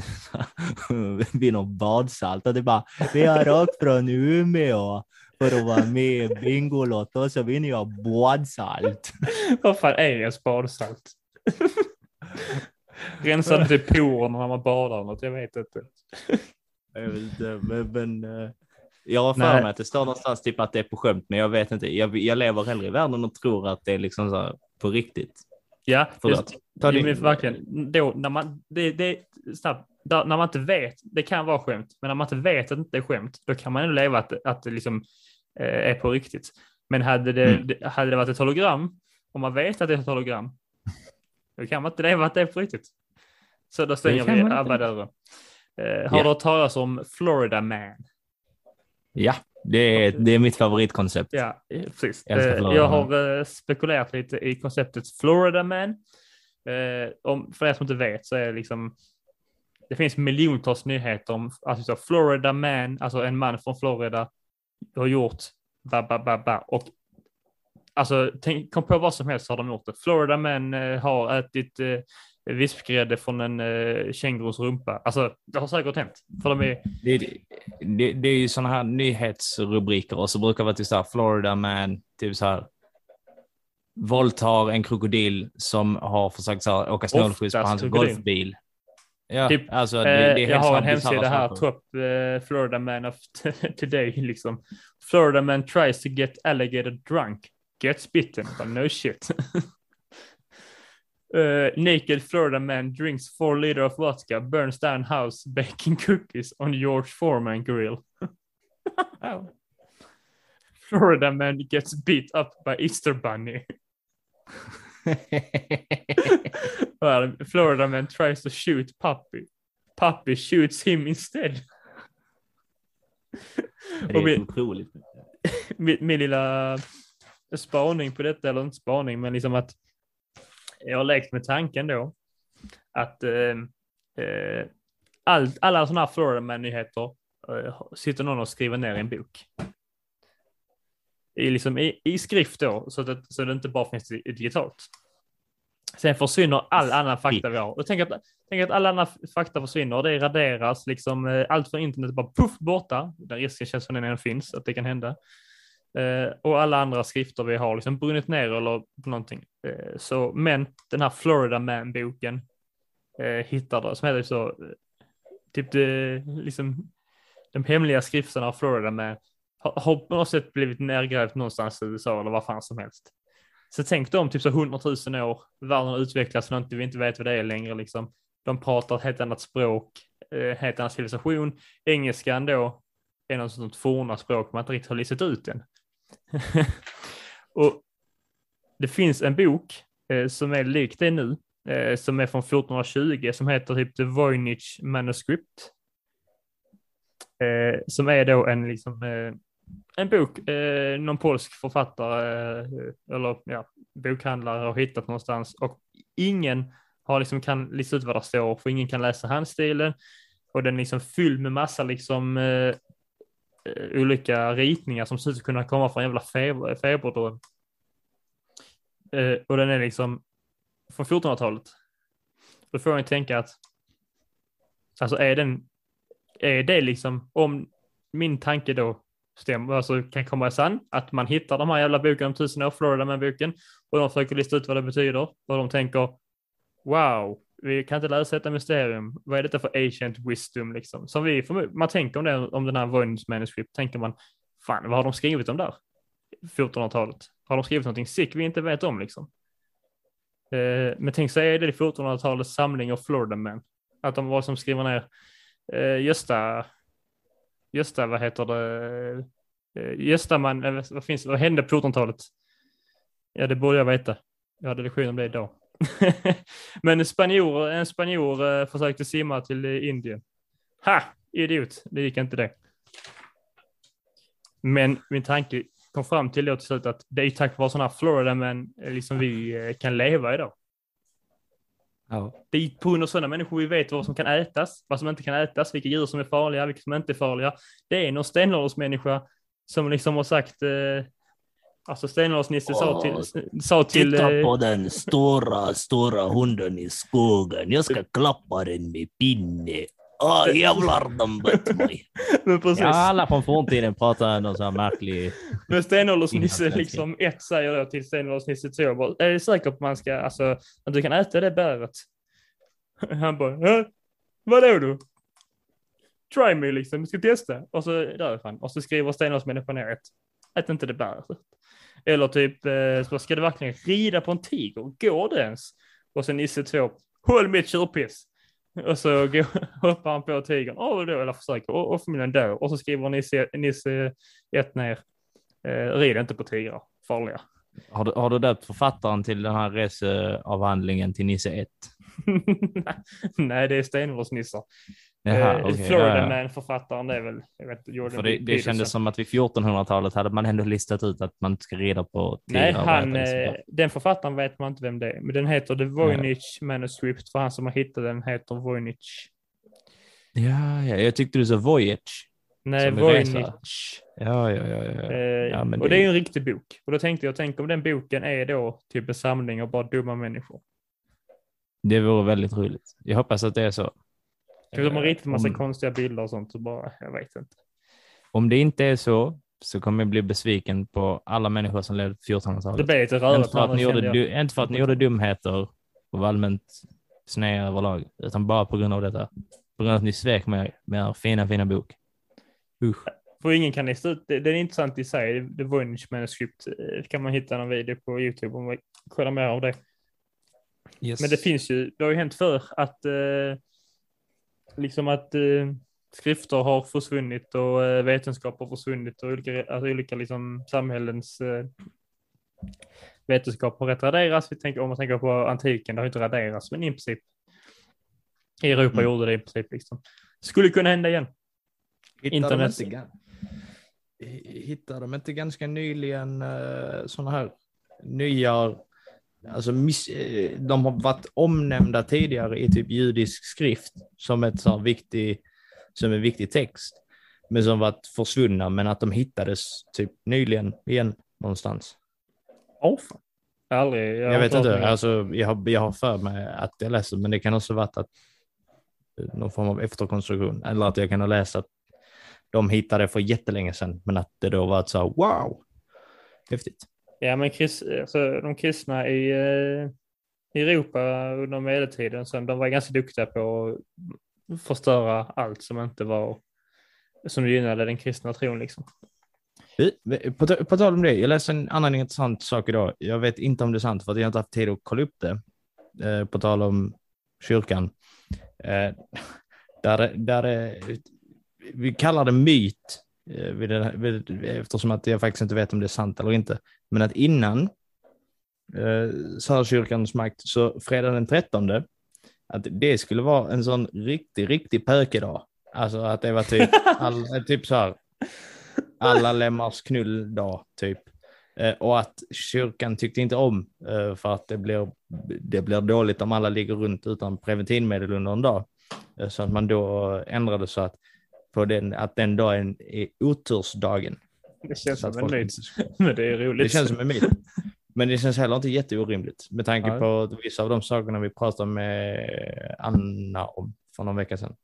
vinner badsalt och det bara vi har åkt från Umeå för att vara med i bingolottet och så vinner jag badsalt. Vad fan är det badsalt? Rensar inte porerna när man badar något, jag vet inte. Jag vet inte, men, men jag har för mig att det står någonstans typ att det är på skämt, men jag vet inte, jag, jag lever hellre i världen och tror att det är liksom så här, på riktigt. Ja, just, ta det, men verkligen. Då, när man, det, det, snabbt, då, när man inte vet, det kan vara skämt, men när man inte vet att det inte är skämt, då kan man ju leva att, att det liksom eh, är på riktigt. Men hade det, mm. det, hade det varit ett hologram, om man vet att det är ett hologram, då kan man inte leva att det är på riktigt. Så då stänger vi ABBA där. Eh, har yeah. du hört talas om Florida Man? Ja, det är, det är mitt favoritkoncept. Ja, precis. Jag, jag har spekulerat lite i konceptet Florida Man. Eh, om, för er som inte vet så är det liksom det finns miljontals nyheter om alltså Florida Man, alltså en man från Florida har gjort ba, ba, ba, ba. Och alltså tänk, kom på vad som helst har de gjort det. Florida Man eh, har ätit eh, vispgrädde från en eh, kängurus rumpa. Alltså, det har säkert hänt. För de är... Det, det, det är ju sådana här nyhetsrubriker och så brukar det vara typ så här Florida Man, typ så här våldtar en krokodil som har försökt så här, åka snålskjuts på hans krokodil. Golfbil. Ja, typ, alltså, det, det är jag har en hemsida här, top eh, Florida Man of today, liksom. Florida Man tries to get alligator drunk. Gets bitten, but no shit. Uh, naked Florida man drinks four liter of vodka, burns down house, baking cookies on George Foreman grill. Oh. Florida man gets beat up by Easter bunny. Well, Florida man tries to shoot puppy. Puppy shoots him instead. Det är otroligt. Min, min lilla spaning på detta, eller inte spaning, men liksom att jag har lekt med tanken då att eh, eh, all, alla sådana här Florida-nyheter eh, sitter någon och skriver ner i en bok. I, liksom, i, i skrift då, så, att, så det inte bara finns digitalt. Sen försvinner all annan fakta vi har. Och tänk att, tänk att alla andra fakta försvinner, det raderas, liksom, eh, allt från internet bara puff borta. Den risken känns som den än finns, att det kan hända. Uh, och alla andra skrifter vi har liksom brunnit ner eller någonting. Uh, så, men den här Florida Man-boken uh, hittade, som heter så, uh, typ de, liksom, de hemliga skrifterna av Florida Man har, har på något sätt blivit nergrävt någonstans i U S A eller vad fan som helst. Så tänk om typ så hundratusen år, världen utvecklas och vi inte vet vad det är längre. Liksom. De pratar ett helt annat språk, uh, helt annan civilisation. Engelskan då är något sånt forna språk man inte riktigt har listat ut än. Och det finns en bok eh, som är lik det nu eh, som är från fjorton tjugo som heter typ The Voynich Manuscript eh, som är då en liksom eh, en bok eh, någon polsk författare eh, eller ja, bokhandlare har hittat någonstans och ingen har liksom kan lista ut vad det står för ingen kan läsa handstilen och den är liksom fylld med massa liksom eh, olika ritningar som ser ut att kunna komma från jävla feber, feber då. Eh, och den är liksom från fjortonhundratalet. Då får jag tänka att alltså är den är det liksom om min tanke då stämmer, alltså kan komma sann att man hittar de här jävla boken om tusen år Florida Man boken och de försöker lista ut vad det betyder och de tänker wow, vi kan inte lösa detta mysterium. Vad är detta för ancient wisdom liksom? Som vi, man tänker om, det, om den här Voynich Manuscript, tänker man, fan, vad har de skrivit om där? fjortonhundratalet. Har de skrivit någonting sick vi inte vet om liksom? Eh, men tänk så är det fjortonhundratalets samling av Florida Man. Att de var som skriver ner eh, Gösta Gösta, vad heter det? Gösta man, eh, vad, finns, vad hände på fjortonhundratalet? Ja, det borde jag veta. Jag hade lektion om det idag. Men en spanjor, en spanjor eh, försökte simma till Indien. Ha! Idiot! Det gick inte det. Men min tanke kom fram till det till slut att det är tack vare sådana här Florida men liksom vi kan leva idag. Ja. Det är på grund av sådana människor vi vet vad som kan ätas, vad som inte kan ätas, vilka djur som är farliga, vilka som inte är farliga. Det är någon stenåldersmänniska som liksom har sagt... Eh, alltså stenåldersnisse oh, sa till... Sa till titta eh, på den stora, stora hunden i skogen. Jag ska klappa den med pinne. Åh, oh, jävlar, de bett mig. Men precis. Ja, alla från forntiden pratar någon så här märklig... Men stenåldersnisse liksom ett säger då till stenåldersnisse två. Är det säkert att man ska... Alltså, att du kan äta det bäret? Han bara... Vad är du? Try me liksom, vi ska testa. Och så därifrån. Och så skriver stenåldersmänniskan ner ett. Ät inte det bäret. Eller typ... Så ska du verkligen rida på en tiger? Går det ens? Och sen nisse två. Håll mitt tjurpiss. Och så går, hoppar han på tigern. Åh, oh, då, eller försöker. Och, och familjen dör. Och så skriver Nisse, Nisse ett ner. Eh, Rid inte på tigrar. Farliga. Har du, har du döpt författaren till den här reseavhandlingen till Nisse ett? Nej, det är stenåldersnissar. Eh, okay, Florida ja, ja. Man, författaren, det är väl... Jag vet, Jordan, för det, det kändes som att vid fjortonhundratalet hade man ändå listat ut att man inte ska reda på tigrar. Nej, han, eh, den författaren vet man inte vem det är. Men den heter The Voynich ja. Manuscript, för han som har hittat den heter Voynich. Ja, ja jag tyckte du sa Voyage. Nej, Voynich. Ja, ja, ja. ja. Eh, ja men och det är ju en riktig bok. Och då tänkte jag, tänk om den boken är då typ en samling av bara dumma människor. Det vore väldigt roligt. Jag hoppas att det är så. De har riktigt massa om, konstiga bilder och sånt så bara, jag vet inte. Om det inte är så, så kommer jag bli besviken på alla människor som levde på fjortonhundratalet. Det blev lite rörigt. Inte för att ni gjorde, du, inte för att ni gjorde dumheter och var allmänt snäga överlag, utan bara på grund av detta. På grund av att ni svek med, med er fina, fina bok. Usch. För ingen kan lista ut, det, det är intressant i sig. The Voynich Manuscript kan man hitta någon video på YouTube om man kollar mer av det. Yes. Men det finns ju, det har ju hänt förr att... Eh, liksom att eh, skrifter har försvunnit och eh, vetenskap har försvunnit och olika, alltså olika liksom, samhällens eh, vetenskap har rätt raderas. Vi tänker, om man tänker på antiken, det har inte raderats, men i princip i Europa mm. gjorde det i princip. Liksom. Skulle kunna hända igen. Hittar Internet. De inte, hittar de inte ganska nyligen uh, sådana här nya... Alltså, de har varit omnämnda tidigare i typ judisk skrift som, ett så viktig, som en viktig text men som varit försvunna men att de hittades typ nyligen igen någonstans. Oh, fan. Aldrig, jag, jag vet inte, alltså, jag, har, jag har för mig att jag läser men det kan också vara att någon form av efterkonstruktion eller att jag kan ha läst att de hittade för jättelänge sedan men att det då var så här, wow, häftigt. Ja, men krist, alltså, de kristna i eh, Europa under medeltiden så de var ganska duktiga på att förstöra allt som inte var som gynnade den kristna tron liksom. På, på tal om det, jag läste en annan intressant sak idag. Jag vet inte om det är sant för att jag inte haft tid att kolla upp det. Eh, på tal om kyrkan. Eh, där, där eh, vi kallar det myt. Vid den, vid, eftersom att jag faktiskt inte vet om det är sant eller inte. Men att innan eh, Sörkyrkans makt så fredag den trettonde att det skulle vara en sån riktig, riktig pökedag. Alltså att det var typ, all, typ så här, alla lämmars knulldag typ. Eh, och att kyrkan tyckte inte om eh, för att det blir, det blir dåligt om alla ligger runt utan preventivmedel under en dag. Eh, så att man då ändrade så att på den, att den dagen är otursdagen. Det känns som en myt. Men det är roligt. Det känns som en myt. Men det känns heller inte jätteorimligt. Med tanke ja. på vissa av de sakerna vi pratade med Anna om för någon vecka sedan.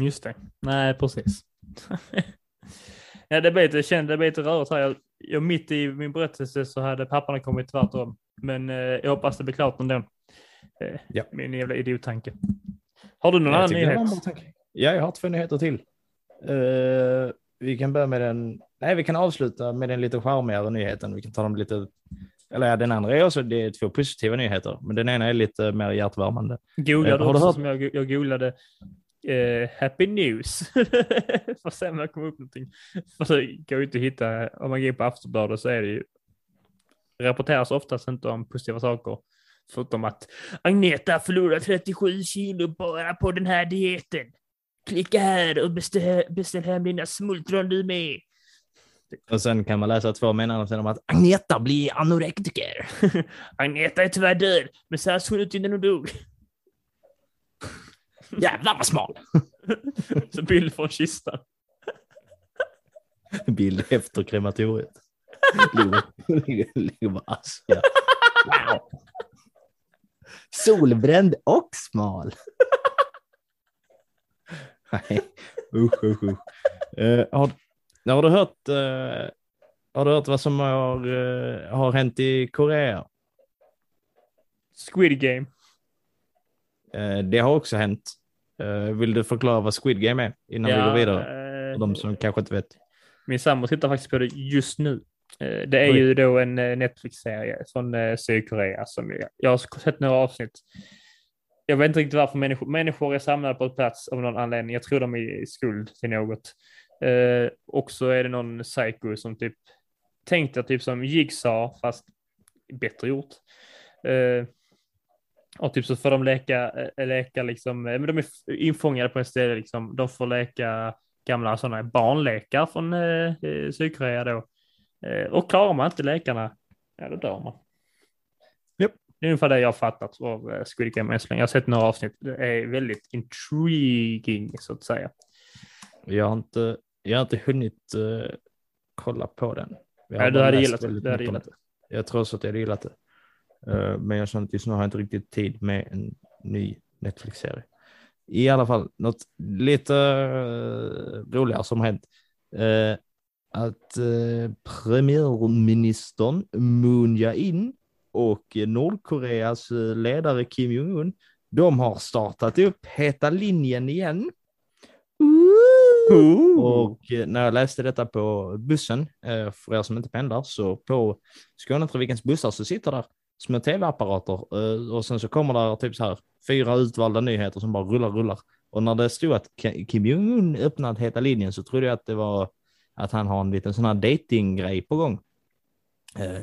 Just det. Nej, precis. Ja, det blev lite rörigt här. Jag, jag, mitt i min berättelse så hade papparna kommit tvärtom. Men eh, jag hoppas det blir klart ändå. Eh, ja. Min jävla idiot-tanke. Har du någon annan nyhet? Ja, jag har två nyheter till. Uh, vi kan börja med den. Nej, vi kan avsluta med den lite charmigare nyheten. Vi kan ta dem lite. Eller ja, den andra är också, det är två positiva nyheter. Men den ena är lite mer hjärtvärmande. Googlade uh, också som jag, jag googlade. Uh, happy news. För sen när jag kom upp någonting. För så kan vi inte hitta. Om man går på Aftonbladet så är det ju. Rapporteras oftast inte om positiva saker. Förutom att Agneta förlorade trettiosju kilo bara på den här dieten. Klicka här och beställ, beställ hem dina smultron du med. Och sen kan man läsa två meningar sen om att Agneta blir anorektiker. Agneta är tyvärr död, men så här såg det ut innan hon dog. Jävlar vad smal. Så bild från kistan. Bild efter krematoriet. Ligger bara aska. Wow. Solbränd och smal. Nej, usch, usch, usch. Uh, har, har, du hört, uh, har du hört vad som har, uh, har hänt i Korea? Squid Game. Uh, det har också hänt. Uh, vill du förklara vad Squid Game är innan ja, vi går vidare? Uh, de som kanske inte vet. Min sambo tittar faktiskt på det just nu. Uh, det är Oj. ju då en uh, Netflix-serie från uh, Sydkorea. Som jag, jag har sett några avsnitt. Jag vet inte riktigt varför människor, människor är samlade på ett plats av någon anledning. Jag tror de är i skuld till något. Eh, och så är det någon psycho som typ tänkte typ som Jigsaw fast bättre gjort. Eh, och typ så får de läka, läka liksom, men de är infångade på en ställe liksom. De får läka gamla sådana barnläkar från eh, Sydkorea då. Eh, och klarar man inte läkarna, ja då dör man. Det är ungefär det jag har fattat av Squid Game. Jag har sett några avsnitt. Det är väldigt intriguing så att säga. Jag har inte, jag har inte hunnit uh, kolla på den. Nej, du hade gillat det. Hade gillat det. Jag tror så att jag hade gillat det. Uh, men jag känner att just nu har jag inte riktigt tid med en ny Netflix-serie. I alla fall något lite uh, roligare som har hänt. Uh, att uh, premiärministern Moon Jae-in och Nordkoreas ledare Kim Jong-un, de har startat upp heta linjen igen. Ooh. Och när jag läste detta på bussen, för er som inte pendlar, så på Skånetrafikens bussar så sitter där små tv-apparater och sen så kommer där typ så här fyra utvalda nyheter som bara rullar, rullar. Och när det stod att Kim Jong-un öppnade heta linjen så trodde jag att det var att han har en liten sån här dating-grej på gång. Eh,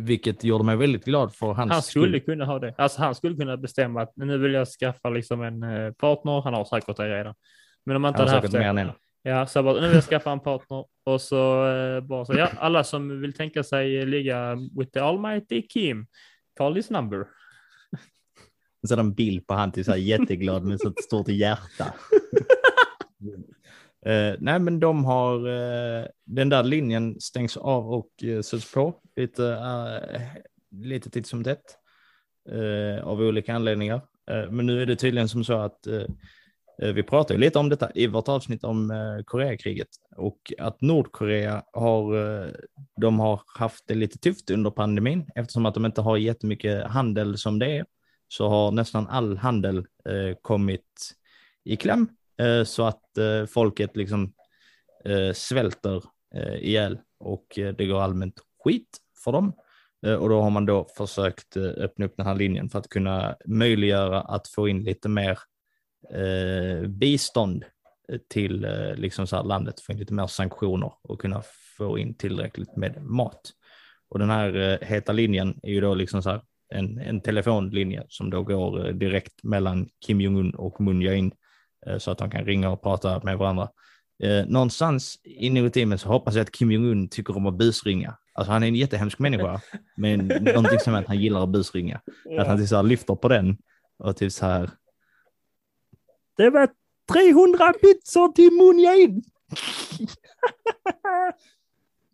vilket gjorde mig väldigt glad för hans han skulle skull. kunna ha det. Alltså han skulle kunna bestämma att nu vill jag skaffa liksom en eh, partner. Han har säkert det redan. Men om man inte han hade haft det. Ja, så bara, nu vill jag skaffa en partner och så eh, bara så ja, alla som vill tänka sig ligga with the almighty Kim, call this number. Så en bild på han till så här jätteglad med så stort hjärta. Uh, nej men de har uh, den där linjen stängs av och uh, sätts på lite, uh, lite titt som tätt uh, av olika anledningar uh, men nu är det tydligen som så att uh, uh, vi pratar ju lite om detta i vårt avsnitt om uh, Koreakriget och att Nordkorea har uh, de har haft det lite tufft under pandemin eftersom att de inte har jättemycket handel som det är så har nästan all handel uh, kommit i kläm. Så att eh, folket liksom eh, svälter eh, ihjäl och eh, det går allmänt skit för dem. Eh, och då har man då försökt eh, öppna upp den här linjen för att kunna möjliggöra att få in lite mer eh, bistånd till eh, liksom så här landet, få in lite mer sanktioner och kunna få in tillräckligt med mat. Och den här eh, heta linjen är ju då liksom så här en, en telefonlinje som då går eh, direkt mellan Kim Jong-un och Moon Jae-in. Så att de kan ringa och prata med varandra. Eh, någonstans inuti mig så hoppas jag att Kim Jong-un tycker om att busringa. Alltså han är en jättehemsk människa. Men någonting som att han gillar att busringa. Yeah. Att han typ så här lyfter på den. Och typ så här. Det var trehundra pizzor till Moon Jae-in.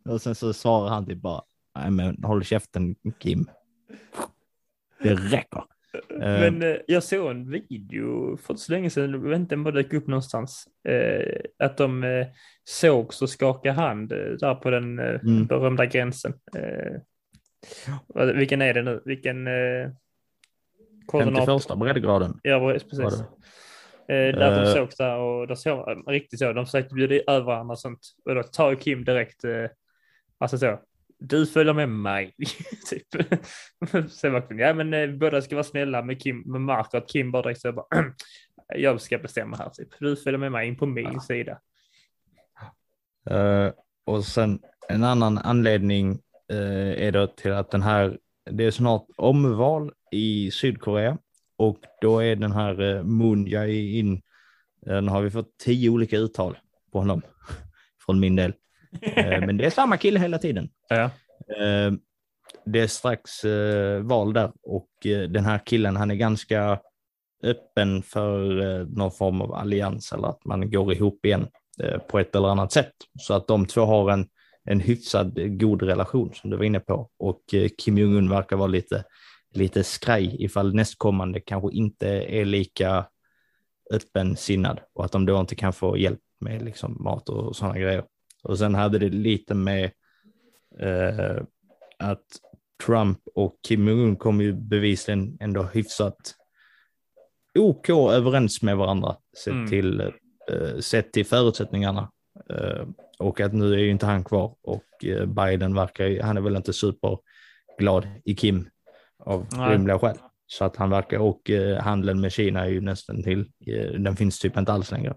Och sen så svarar han typ bara. Nej men håll käften Kim. Det räcker. Men uh, jag såg en video för så länge sedan, jag vet inte om det dök upp någonstans, uh, att de uh, såg så skaka hand uh, där på den uh, mm. berömda gränsen. Uh, vilken är det nu? Vilken uh, koordinat... femtioförsta breddgraden. Ja, precis. Eh, där de sågs där och där såg, riktigt så, de försökte bjuda över varandra och sånt. Och då tar Kim direkt, eh, alltså så, du följer med mig, typ. Sen verkligen, ja men eh, båda ska vara snälla med, Kim, med Mark, och att Kim bara direkt så bara, jag ska bestämma här, typ. Du följer med mig in på min ja. sida. Uh, och sen en annan anledning uh, är då till att den här, det är snart omval i Sydkorea. Och då är den här Moon Jae-in, den har vi fått tio olika uttal på honom, från min del. Men det är samma kille hela tiden. Ja. Det är strax val där och den här killen, han är ganska öppen för någon form av allians eller att man går ihop igen på ett eller annat sätt. Så att de två har en, en hyfsad god relation som du var inne på, och Kim Jong-un verkar vara lite... lite skraj ifall nästkommande kanske inte är lika öppensinnad och att de då inte kan få hjälp med liksom mat och sådana grejer. Och sen hade det lite med eh, att Trump och Kim Jong-un kom ju bevisligen ändå hyfsat ok överens med varandra sett mm. till, eh, sett till förutsättningarna. Eh, och att nu är ju inte han kvar, och eh, Biden verkar, han är väl inte superglad i Kim av rimliga skäl. Så att han verkar, och eh, handeln med Kina är ju nästan till, eh, den finns typ inte alls längre.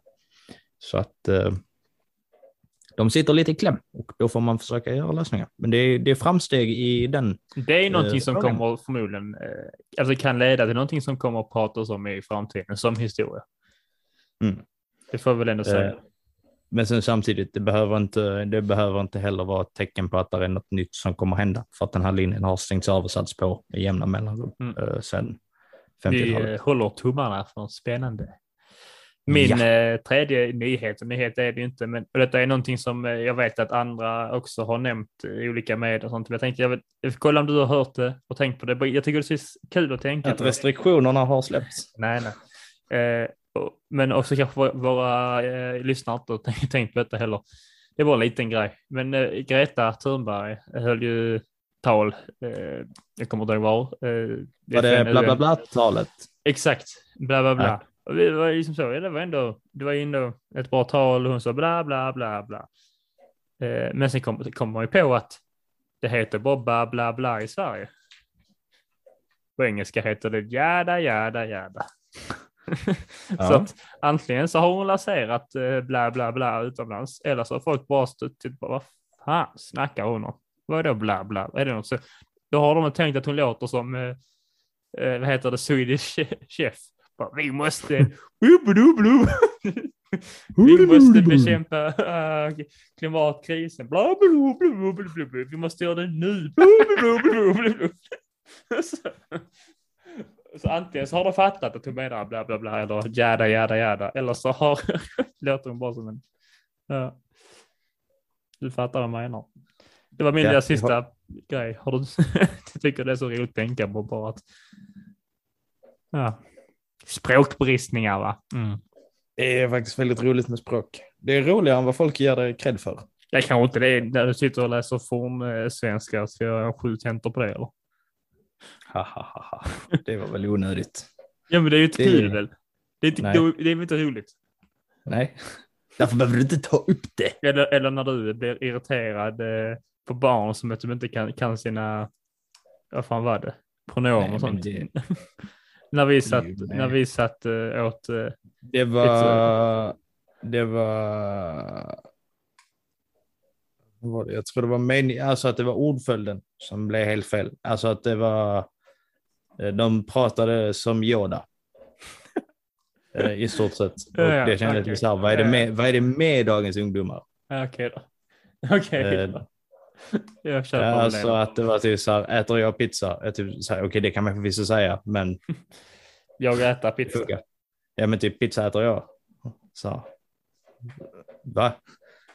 Så att eh, de sitter lite i kläm, och då får man försöka göra lösningar. Men det är, det är framsteg i den. Det är någonting eh, som frågan. kommer förmodligen eh, alltså kan leda till någonting som kommer att pratas om i framtiden som historia. Mm. Det får väl ändå säga. Eh, men sen samtidigt, det behöver, inte, det behöver inte heller vara ett tecken på att det är något nytt som kommer hända, för att den här linjen har stängts av och satts på i jämna mellanrum mm. sen femtiotalet. Vi håller tummarna för spännande. Min ja. tredje nyhet, nyhet är det ju inte, men detta är någonting som jag vet att andra också har nämnt i olika medier och sånt. Jag tänkte, jag vet, kolla om du har hört det och tänkt på det. Jag tycker det är kul att tänka. Att restriktionerna har släppts. Nej, nej. Eh, Men också kanske våra eh, lyssnare inte har tänkt på detta heller. Det var en liten grej. Men eh, Greta Thunberg höll ju tal. Eh, jag kommer inte ihåg var. Eh, var det bla bla bla-talet? Exakt, bla bla bla. Ja. Det var liksom så, ja, det var ändå, det var ändå ett bra tal och hon sa bla bla bla bla. Eh, men sen kom, kom man ju på att det heter bara bla bla bla i Sverige. På engelska heter det jada jada jada. Så ja. att antingen så har hon lanserat eh, bla bla bla utomlands, eller så har folk bara stött till bara, vad fan snackar hon om? Vad är det bla bla? Är det något så? Då har de tänkt att hon låter som eh, vad heter det, Swedish chef. Bara, vi måste vi måste bekämpa äh, klimatkrisen. Bla bla bla bla bla. Vi måste göra det nu. Bla bla bla bla bla. Så antingen så har de fattat att hon menar bla bla bla eller jäda jäda jäda, eller så har låter hon bara som en uh, du fattar vad man menar. Det var min ja, sista har... grej. Har du... jag tycker det är så roligt att tänka på bara att ja. språkbristningar va? Mm. Det är faktiskt väldigt roligt med språk. Det är roligare än vad folk ger det cred för. Jag kan inte det när du sitter och läser form svenska så jag har sju tentor på det eller? Hahaha, det var väl onödigt. Ja men det är ju inte det... kul väl. Det är inte, det är inte roligt. Nej, därför behöver du inte ta upp det. Eller, eller när du blir irriterad eh, på barn som att de inte kan, kan sina, vad fan var det? Pronomen nej, och sånt det... när vi satt, jo, när vi satt eh, åt eh, det var ett, det var jag tror det var men... alltså att det var ordföljden som blev helt fel. Alltså att det var de pratade som Yoda i stort sett. Och ja, det kändes okay. så här, vad är det med vad är det med dagens ungdomar? Ja, okej okay då. Okej. Okay. Jag kör ja, alltså det. Att det var typ så här, äter jag pizza? Jag typ så här, okej, det kan man förvisso säga, men jag äter pizza. Ja, men typ pizza äter jag. Så. Va?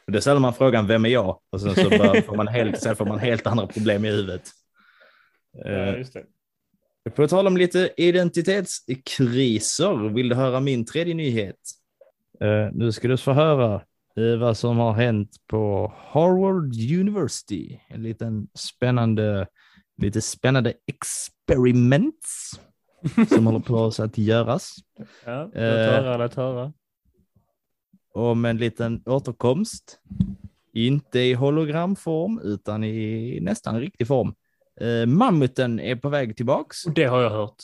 Då ställer man frågan, vem är jag? Och sen så bara får man helt, sen får man helt andra problem i huvudet. Ja, just det. På tal om lite identitetskriser, vill du höra min tredje nyhet? Uh, nu ska du få höra uh, vad som har hänt på Harvard University. En liten spännande, lite spännande experiments som håller på så att göras. Ja, låt höra, låt höra. Om en liten återkomst. Inte i hologramform utan i nästan riktig form. Eh, mammuten är på väg tillbaks. Det har jag hört.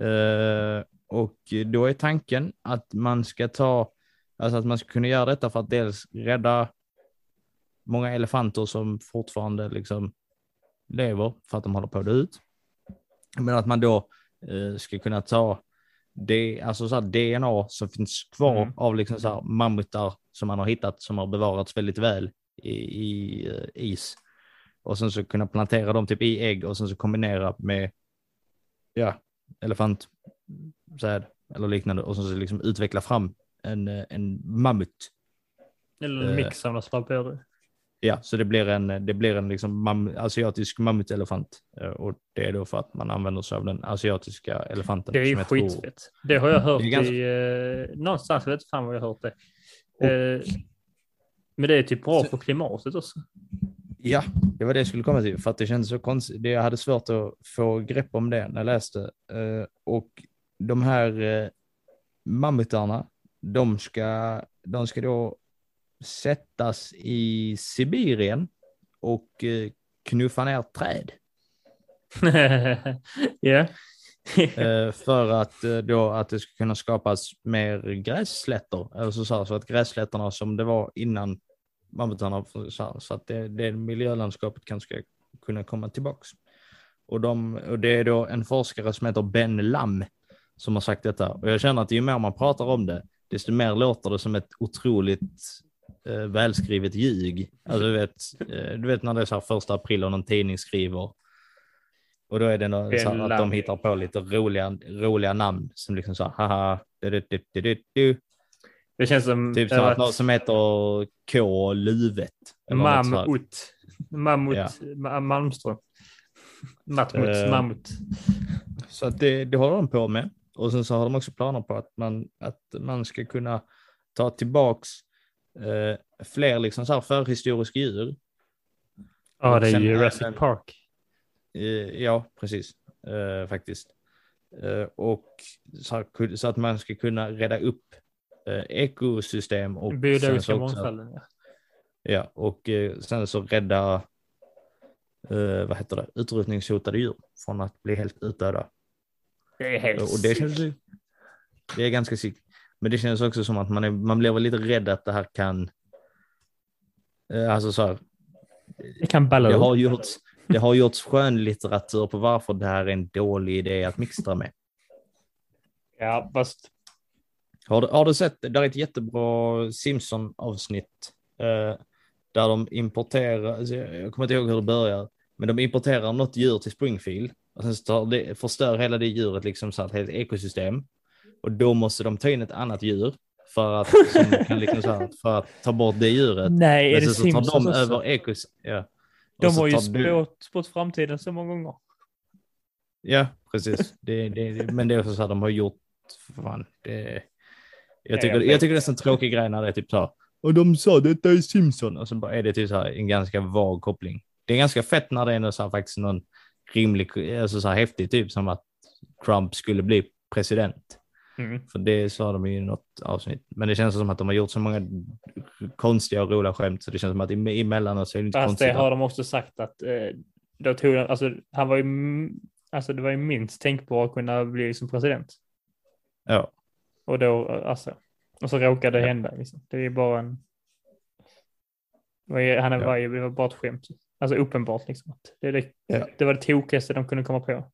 Eh, och då är tanken att man ska ta, alltså att man ska kunna göra detta för att dels rädda många elefanter som fortfarande liksom lever för att de håller på att dö ut. Men att man då eh, ska kunna ta det, alltså så här D N A som finns kvar mm. av liksom så här mammutar som man har hittat som har bevarats väldigt väl i, i uh, is. Och sen så kunna plantera dem typ i ägg och sen så kombinera med ja, elefant säd eller liknande och sen så liksom utveckla fram en, en mammut. Eller en mix av några. Ja, så det blir en, det blir en liksom mam, asiatisk mammutelefant. Och det är då för att man använder sig av den asiatiska elefanten. Det är ju skitfett. Tror... Det har jag hört ganska... i... Eh, någonstans, jag vet inte fan vad jag har hört det. Och... Eh, men det är typ bra så... för klimatet också. Ja, det var det jag skulle komma till. För att det kändes så konstigt. Det jag hade svårt att få grepp om det när jag läste. Eh, och de här eh, mammutarna, de ska, de ska då sättas i Sibirien och knuffa ner träd. Ja. För att då att det ska kunna skapas mer grässlätter, alltså så, här, så att grässlätterna som det var innan mammutarna, så att det, det miljölandskapet kan ska kunna komma tillbaks. Och, de, och det är då en forskare som heter Ben Lam som har sagt detta. Och jag känner att ju mer man pratar om det, desto mer låter det som ett otroligt eh, välskrivet ljug. Alltså, du, vet, eh, du vet när det är så här första april och någon tidning skriver. Och då är det någon, så här, att de hittar på lite roliga, roliga namn som liksom så här, haha, du, du, du, du, du. Det känns som... Typ så att någon som heter K. Luvet. Mammut. Mammut. Ja. Malmström. Mattmuts, eh, mammut. Så att det, det håller de på med. Och sen så har de också planer på att man, att man ska kunna ta tillbaks eh, fler liksom så här förhistoriska djur. Ja, oh, det är Jurassic även, Park. Eh, ja, precis. Eh, faktiskt. Eh, och så, här, så att man ska kunna rädda upp eh, ekosystem. Och biologiska mångfalden, ja. Ja, och eh, sen så rädda eh, vad heter det? Utrotningshotade djur från att bli helt utdöda. Det är helt och det, känns, det är ganska sick. Men det känns också som att man, är, man blir väl lite rädd att det här kan alltså så här, det kan balla upp. Det har gjorts, det har gjorts skönlitteratur på varför det här är en dålig idé att mixtra med. Ja, fast har du, har du sett, där är ett jättebra Simpson-avsnitt eh, där de importerar, alltså jag kommer inte ihåg hur det börjar, men de importerar något djur till Springfield. Och sen så det, förstör hela det djuret liksom så att helt ekosystem. Och då måste de ta in ett annat djur för att, som kan liksom så här, för att ta bort det djuret. Nej, men är det så Simpsons tar de också? Över ekos, ja. De har ju spått, spått framtiden så många gånger. Ja, precis. Det, det, men det är också så att de har gjort... Fan, det, jag, tycker, jag tycker det är en sån tråkig grej när det är typ så här, och de sa detta är Simpson. Och så bara är det typ så här, en ganska vag koppling. Det är ganska fett när det är så här, faktiskt någon rimlig, alltså så här häftig typ som att Trump skulle bli president. Mm. För det sa de ju i något avsnitt. Men det känns som att de har gjort så många konstiga och roliga skämt så det känns som att emellanåt så är det inte konstigt. Fast det har de också sagt att eh, då tog han, alltså han var ju alltså det var ju minst tänkbart att kunna bli som president. Ja. Och då alltså och så råkade det hända liksom. Det är ju bara en han är ja. Var bara ett skämt. Alltså uppenbart liksom att det, det, ja. Det var det tokigaste de kunde komma på.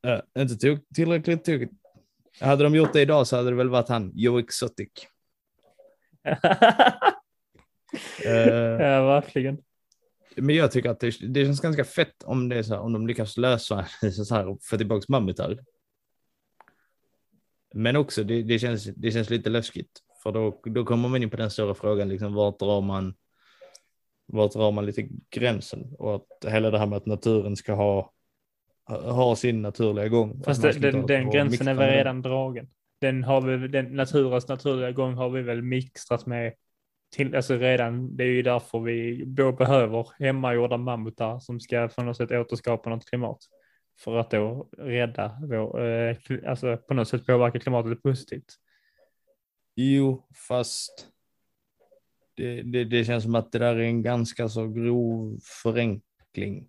Ja, inte tog, tillräckligt tokigt. Hade de gjort det idag så hade det väl varit han Joe Exotic. uh, ja, verkligen. Men jag tycker att det, det känns ganska fett om, det är så här, om de lyckas lösa så här och få tillbaka mammutar. Men också, det, det, känns, det känns lite läskigt. För då, då kommer man in på den stora frågan, liksom, vart drar man vart drar man lite gränsen och att hela det här med att naturen ska ha, ha sin naturliga gång. Fast den, den, den gränsen är väl redan dragen. Den har vi, den naturens naturliga gång har vi väl mixtrat med till, alltså redan, det är ju därför vi behöver hemmagjorda mammutar som ska på något sätt återskapa något klimat. för att då rädda vår, eh, alltså på något sätt påverka klimatet positivt. Jo, fast det, det, det känns som att det där är en ganska så grov förenkling.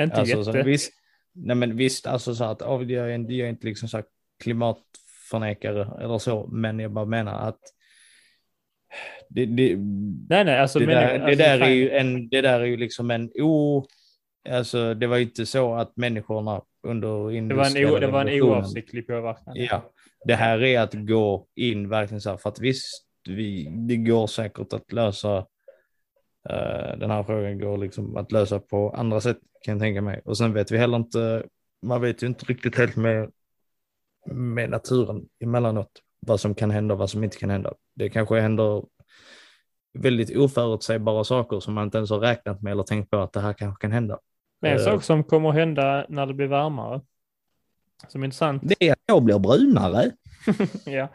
Inte alltså, så, visst, nej men visst, alltså så att av det är jag inte liksom så här klimatförnekare eller så, men jag bara menar att det, det, nej, nej, alltså, det där, jag, alltså, det där är ju en, det där är ju liksom en o, alltså det var inte så att människorna under industriella revolutionen, det var en oavsiktlig påverkan. Ja, det här är att gå in verkligen så här, för att visst vi, det går säkert att lösa uh, den här frågan går liksom att lösa på andra sätt, kan jag tänka mig. Och sen vet vi heller inte, man vet ju inte riktigt helt med med naturen emellanåt vad som kan hända och vad som inte kan hända. Det kanske händer väldigt oförutsägbara saker som man inte ens har räknat med eller tänkt på att det här kanske kan hända. Men en uh, sak som kommer att hända när det blir varmare som är intressant, det är att jag blir brunare. Ja,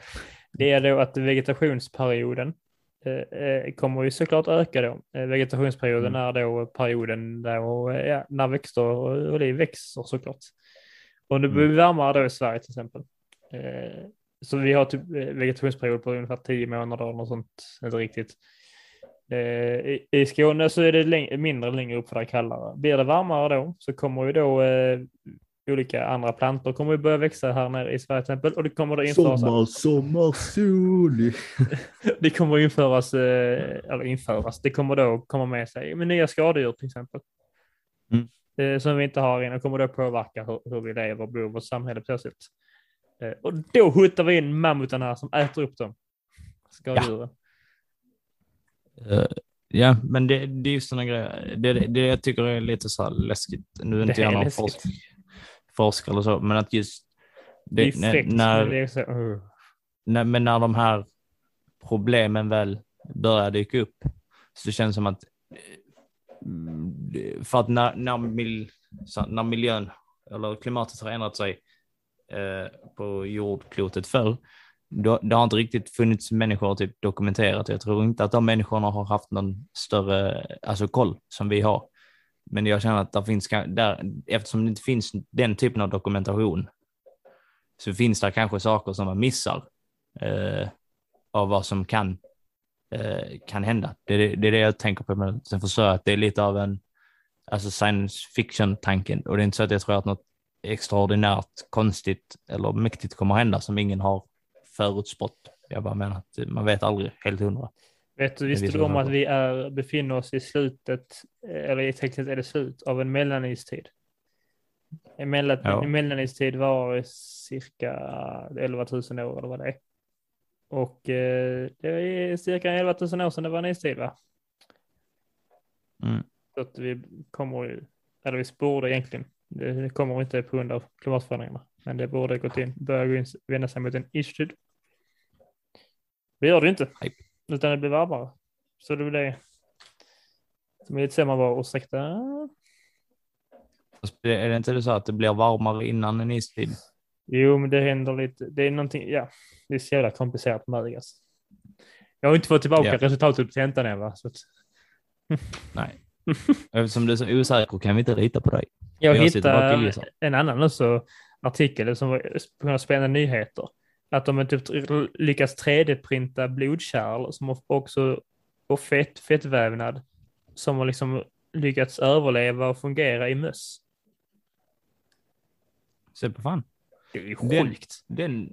det är då att vegetationsperioden eh, kommer ju såklart öka då. Vegetationsperioden mm. är då perioden då, ja, när växter och, och det växer såklart. Om det blir varmare då i Sverige till exempel. Eh, så vi har typ vegetationsperiod på ungefär tio månader eller något sånt, inte riktigt. Eh, i, I Skåne så är det läng- mindre längre upp för det är kallare. Blir det varmare då så kommer ju då eh, olika andra plantor kommer ju börja växa här nere i Sverige till exempel. Och det kommer då införas... Sommar, sommar, sol! Det kommer införas, eh, eller införas, det kommer då komma med sig med nya skadedjur till exempel. Mm. Som vi inte har in och kommer då påverka hur, hur vi lever och bor i vårt samhälle plötsligt. Eh, och då skjuter vi in mammutarna här som äter upp dem. Skadedjuren. Ja. Uh, ja, men det, det är ju sådana grejer. Det, det, det jag tycker är lite så här läskigt. Nu är inte jag någon forsk, forskare eller så, men att just... Det, det är fräckt, när, men det är så, uh. när, men när de här problemen väl börjar dyka upp så känns det som att... för att när, när, mil, när miljön eller klimatet har ändrat sig eh, på jordklotet förr, då, det har inte riktigt funnits människor typ dokumenterat. Jag tror inte att de människorna har haft någon större alltså, koll som vi har. Men jag känner att där finns, där, eftersom det inte finns den typen av dokumentation så finns det kanske saker som man missar eh, av vad som kan kan hända. Det är, det är det jag tänker på, men sen förstår jag att det är lite av en alltså science fiction-tanken, och det är inte så att jag tror att något extraordinärt, konstigt eller mäktigt kommer att hända som ingen har förutspått. Jag bara menar att man vet aldrig helt hundra. Vet du, visste du om att vi är, befinner oss i slutet, eller i tekniskt är det slut av en mellanistid? En mellan, ja. mellanistid var cirka elva tusen år eller vad det är. Och eh, det är cirka elva tusen år sedan det var en istid, va? Mm. Så att vi kommer, eller vi borde egentligen, det kommer inte på grund av klimatförändringarna, men det borde gått in, börja gå in, vända sig mot en istid. Det gör det inte. Nej. Utan det blir varmare. Så det blir som är lite sämre bara, ursäkta. Är det inte det så att det blir varmare innan en istid? Jo, men det händer lite. Det är någonting, ja. Det är så jävla komplicerat med. Jag har inte fått tillbaka yeah. resultatet till hämtan än, va? Så att... Nej. Eftersom du är så osäker kan vi inte rita på dig. Jag, jag hittade en annan också artikel som var på några spännande nyheter. Att de typ lyckas tre D-printa blodkärl som också, och fett, fettvävnad som har liksom lyckats överleva och fungera i möss. Se på fan. Det är sjukt. Den,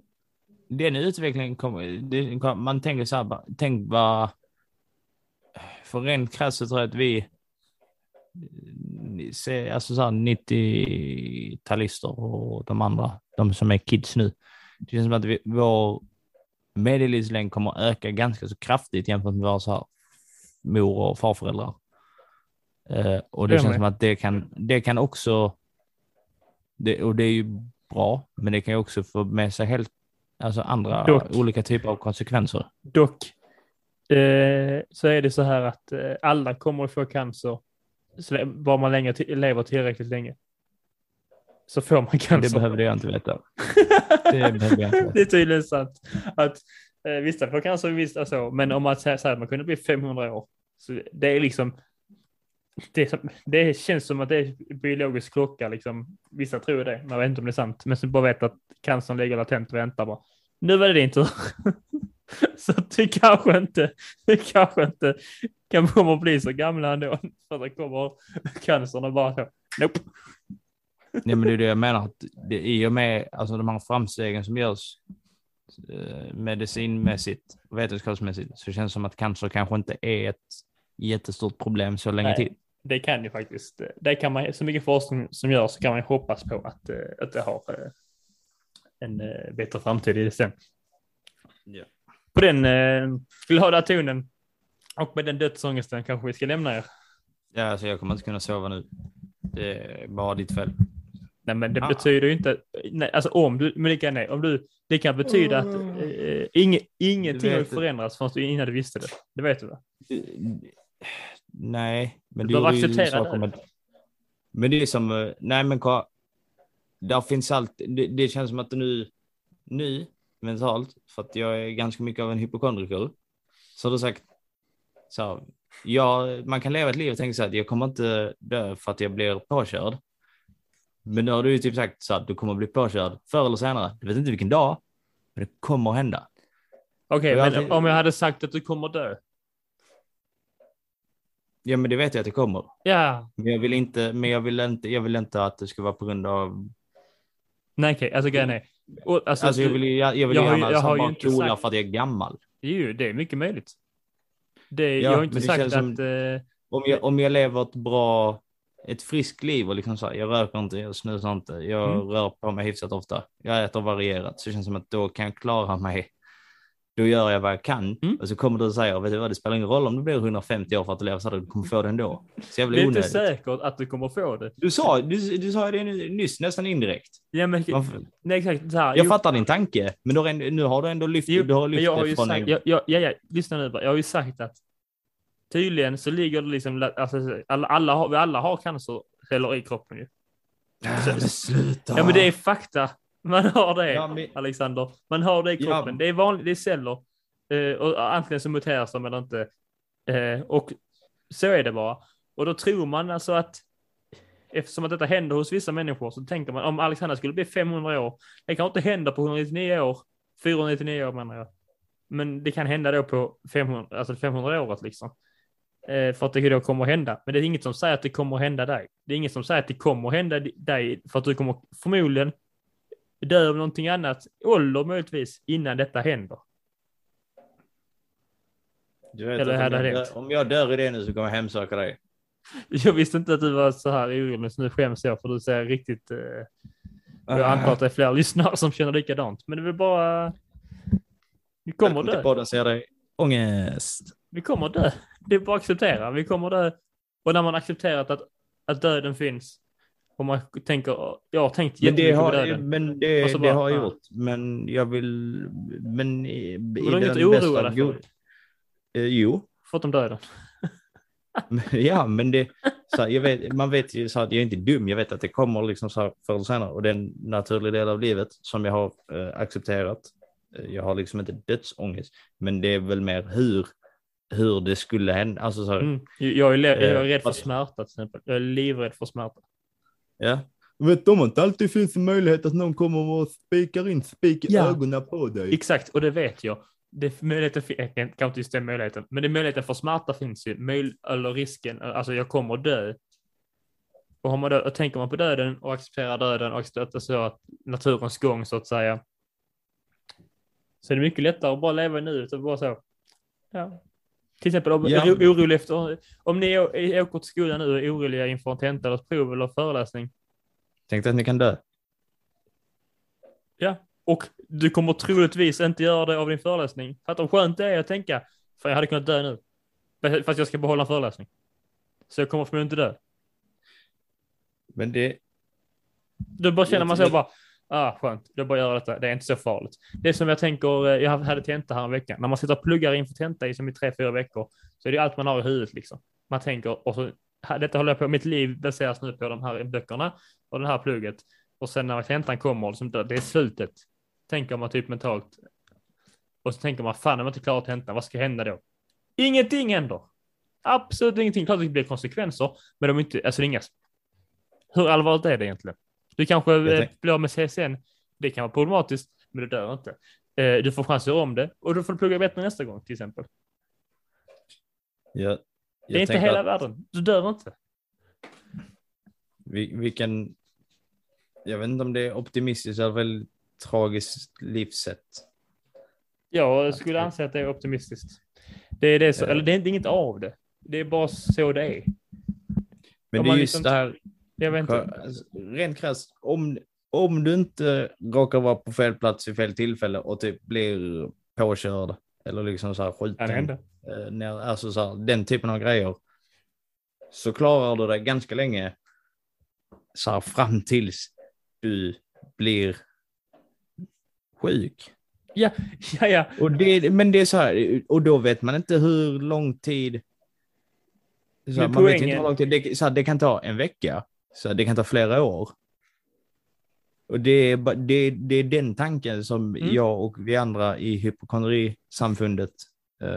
den, den utvecklingen kommer, den kommer... Man tänker så här... Tänk vad... För rent krasst så tror jag att vi... Alltså så här nittio-talister och de andra. De som är kids nu. Det känns som att vi, vår medellivslängd kommer öka ganska så kraftigt jämfört med våra så här mor- och farföräldrar. Och det känns som att det kan, det kan också... Det, och det är ju... bra, men det kan ju också få med sig helt alltså andra dock, olika typer av konsekvenser. Dock eh, så är det så här att eh, alla kommer att få cancer så, bara man länge t- lever tillräckligt länge så får man cancer. Det behöver jag inte veta. Det behöver jag inte veta. Det är tydligen sant att eh, vissa får cancer, vissa så, men om man säger så här, man kunde bli femhundra år så det är liksom det, som, det känns som att det är biologisk klocka. Liksom. Vissa tror det, man vet inte om det är sant. Men så bara vet att cancern ligger latent och väntar bara. Nu var det din tur. Så det kanske inte, det kanske inte kan komma att bli så gamla ändå. För det kommer cancern och bara så, nope. Nej, men det är det jag menar. Att det, i och med alltså, de här framstegen som görs eh, medicinmässigt och vetenskapsmässigt, så känns det som att cancer kanske inte är ett jättestort problem så länge. Nej, till. Det kan ju faktiskt. Det kan man, så mycket forskning som görs, så kan man hoppas på att, att det har en bättre framtid i det sen. Ja. På den eh, glada tonen och med den dödsångesten kanske vi ska lämna er. Ja, alltså jag kommer inte kunna sova nu. Det är bara ditt fel. Nej, men det ah. betyder ju inte... Nej, alltså om du... Men det kan, nej, om du, det kan betyda att eh, ing, ingenting har förändrats förrän du innan du visste det. Det vet du, va? Nej, men du bör acceptera det. Med, men det är som... Nej, men där finns allt... Det, det känns som att det nu... Nu, mentalt, för att jag är ganska mycket av en hypokondriker. Så har du sagt... Så här, ja, man kan leva ett liv och tänka så att jag kommer inte dö för att jag blir påkörd. Men nu har du ju typ sagt så att du kommer bli påkörd förr eller senare. Du vet inte vilken dag, men det kommer att hända. Okej, okay, alltid... om jag hade sagt att du kommer dö? Ja, men det vet jag att det kommer. Ja. Men jag vill inte, men jag vill inte, jag vill inte att det ska vara på grund av... Nej, okej. Okay. Alltså, grejen är... Alltså, alltså, jag vill ju jag, jag vill jag gärna har, jag har bara ju coola sagt... för att jag är gammal. Jo, det är mycket möjligt. Det, ja, jag har inte sagt att... Som, äh... om, jag, om jag lever ett bra... Ett friskt liv och liksom så här, jag röker inte, jag snusar inte, jag mm. rör på mig hyfsat ofta. Jag äter varierat, så det känns som att då kan jag klara mig. Då gör jag vad jag kan. Mm. Och så kommer du och säger, vet du vad, det spelar ingen roll om du blir hundrafemtio år för att du lever så här, du kommer få det ändå. Så jag blir onödigt. Det är inte säkert att du kommer få det. Du sa, du, du sa det nyss, nästan indirekt. Ja, men, nej, exakt, så här, jag jo, fattar din tanke, men då, nu har du ändå lyft, jo, du har lyft jag har från... Sagt, en... jag, jag, jag, jag, lyssna nu bara, jag har ju sagt att tydligen så ligger det liksom... Alltså, alla, alla, har, alla har cancerceller i kroppen ju. Så, ja, sluta! Ja, men det är fakta. Man har det, ja, men... Alexander. Man har det i kroppen. Ja. Det är vanligt, det är celler. Eh, och antingen så muteras de eller inte. Eh, och så är det bara. Och då tror man alltså att... Eftersom att detta händer hos vissa människor så tänker man... Om Alexander skulle bli femhundra år... Det kan inte hända på etthundranittionio år. fyrahundranittionio år menar jag. Men det kan hända då på femhundra, alltså femhundra året liksom. För att det då kommer att hända. Men det är inget som säger att det kommer att hända dig. Det är inget som säger att det kommer att hända dig. För att du kommer förmodligen dö av någonting annat. Ålder möjligtvis innan detta händer. Du vet, eller hade om, jag dör, om jag dör i det nu så kommer jag hemsöka dig. Jag visste inte att du var så här orolig. Så nu skäms jag för du ser riktigt... Eh, jag antar att det är fler lyssnare som känner likadant. Men det är väl bara... Vi kommer att dö. Podden ser dig. Ångest. Vi kommer att dö. Det är bara att acceptera. Vi kommer dö. Och när man accepterat att, att döden finns och man tänker, jag har tänkt jättemycket på döden. Men det, bara, det har jag gjort. Men jag vill... Men i, men i den inte oroa bästa... God, eh, jo. Fått om döden. Ja, men det... Så här, jag vet, man vet ju så här, jag är inte dum. Jag vet att det kommer liksom så här förr eller senare. Och det är en naturlig del av livet som jag har eh, accepterat. Jag har liksom inte dödsångest. Men det är väl mer hur... hur det skulle hända. Alltså, så här, mm. jag, är le- jag är rädd för smärta till exempel. Jag är livrädd för smärta. Ja. Vet om inte alltid finns en möjlighet att någon kommer och spikar in spik ja. ögonen på dig. Exakt, och det vet jag. Det möjligheten kan inte just den möjligheten. Men det möjligheten för smärta finns ju. Möjl- eller risken, alltså jag kommer att dö. Och, har man dö- och tänker man på döden och accepterar döden och accepterar så att naturens gång så att säga. Så är det mycket lättare att bara leva nu och bara så. Ja. Till exempel om, ja. orolig efter, om ni åker till skolan nu och är oroliga inför en tenta eller prov eller föreläsning. Tänkte att ni kan dö. Ja, och du kommer troligtvis inte göra det av din föreläsning. För att om skönt det är att tänka, för jag hade kunnat dö nu. Fast jag ska behålla en föreläsning. Så jag kommer förmodligen inte dö. Men det... Då bara känner man så bara... Ah, skönt, jag bara gör detta, det är inte så farligt. Det är som jag tänker, jag hade tenta här en vecka. När man sitter och pluggar inför tenta i som i tre, fyra veckor, så är det allt man har i huvudet liksom. Man tänker, och så, detta håller jag på, mitt liv baseras nu på de här böckerna och den här plugget. Och sen när tentan kommer, liksom, det är slutet. Tänker man typ mentalt. Och så tänker man, fan om man inte klarar tentan, vad ska hända då? Ingenting händer. Absolut ingenting. Klart det blir konsekvenser, men de är inte, alltså det är inga. Hur allvarligt är det egentligen? Du kanske blir med C S N. Det kan vara problematiskt, men du dör inte. Eh, du får chanser om det, och då får du plugga bättre nästa gång till exempel. Ja, det är inte hela att... världen. Du dör inte. Vi, vi kan... Jag vet inte om det är optimistiskt eller väl tragiskt livssätt. Ja, jag skulle anse att det är optimistiskt. Det är det så, ja. Eller det är inget av det. Det är bara så det är. Men om det är just liksom... det här... Jag vet inte. Rent krasst, om, om du inte råkar vara på fel plats i fel tillfälle och typ blir påkörd eller liksom så här skjuten, ja, alltså så här, den typen av grejer, så klarar du det ganska länge så här, fram tills du blir sjuk. Ja, ja, ja. Och det, men det är så här, och då vet man inte hur lång tid, så här, man vet inte hur lång tid det, så här, det kan ta en vecka. Så det kan ta flera år. Och det är, det, det är den tanken som mm. jag och vi andra i hypokondrisamfundet eh,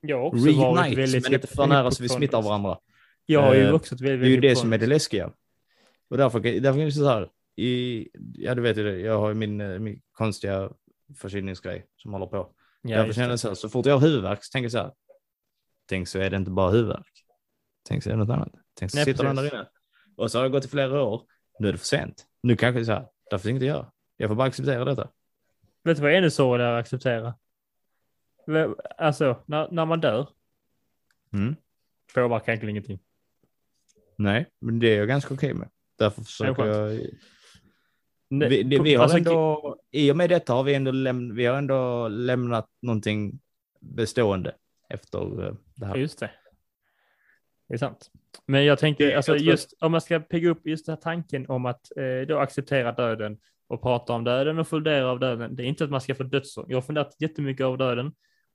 jag reunites, varit väldigt men inte för nära så vi smittar varandra. Jag har ju också eh, väldigt, väldigt det är ju det som är det läskiga. Och därför, därför kan vi säga så här, i, ja du vet ju det, jag har ju min, min konstiga förkylningsgrej som håller på. Ja, därför känner jag så här, så fort jag har huvudvärk så tänker jag så här, tänk så är det inte bara huvudvärk. Tänk så är det något annat. Tänk så nej, sitter den där inne. Och så har det gått i flera år. Nu är det för sent. Nu kanske så här. Det finns inget att göra. Jag får bara acceptera detta. Vet du vad är det så att acceptera? Alltså, när, när man dör. Mm. Får man kanske ingenting. Nej, men det är jag ganska okej med. Därför försöker jag... Vi, det, vi har ändå... I och med detta har vi ändå, läm... vi har ändå lämnat någonting bestående efter det här. Just det. Det är sant. Men jag tänkte, alltså just om man ska pigga upp just den här tanken om att eh, då acceptera döden och prata om döden och fundera av döden. Det är inte att man ska få dödsång. Jag har funderat jättemycket av döden.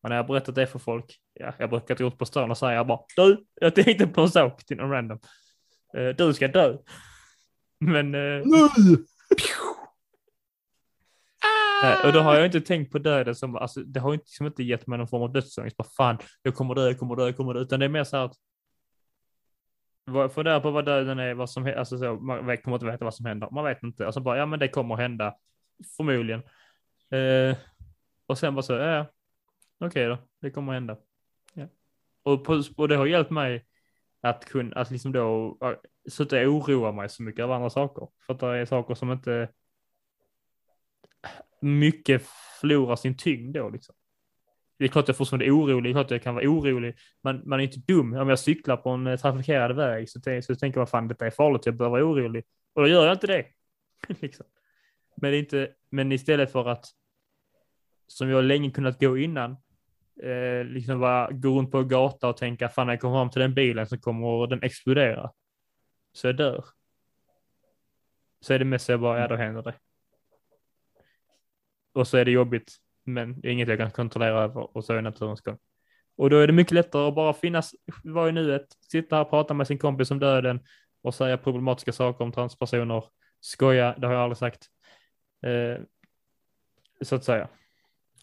Och när jag har berättat det för folk, ja, jag brukar gå ut på stan och säga bara, du, jag tänkte på en sak till någon random. Eh, du ska dö. Men... Eh, och då har jag inte tänkt på döden som, alltså det har inte, som inte gett mig någon form av dödsång. Bara fan, jag kommer dö, jag kommer dö, jag kommer dö. Utan det är mer så här att fundera på vad döden är, vad som, alltså så, man kommer inte veta vad som händer, man vet inte, alltså bara, ja men det kommer hända förmodligen eh, och sen bara så, ja eh, okej okay då, det kommer hända, ja. och, på, och det har hjälpt mig att kunna, att liksom då sluta oroa mig så mycket av andra saker, för att det är saker som inte mycket förlorar sin tyngd då liksom. Det är klart att jag fortfarande är orolig, det är klart att jag kan vara orolig. Men man är inte dum. Om jag cyklar på en trafikerad väg så, t- så tänker man, fan detta är farligt, jag bör vara orolig. Och då gör jag inte det. liksom. men, det är inte, men istället för att, som jag länge kunnat gå innan, eh, liksom bara gå runt på en gata och tänka, fan jag kommer fram till den bilen så kommer den explodera. Så jag dör. Så är det mest jag bara, ja då händer det. Och så är det jobbigt. Men det är inget jag kan kontrollera över, och så är naturens gång. Och då är det mycket lättare att bara finnas, vara i nuet, sitta här och prata med sin kompis om döden och säga problematiska saker om transpersoner. Skoja, det har jag aldrig sagt. Eh, så att säga.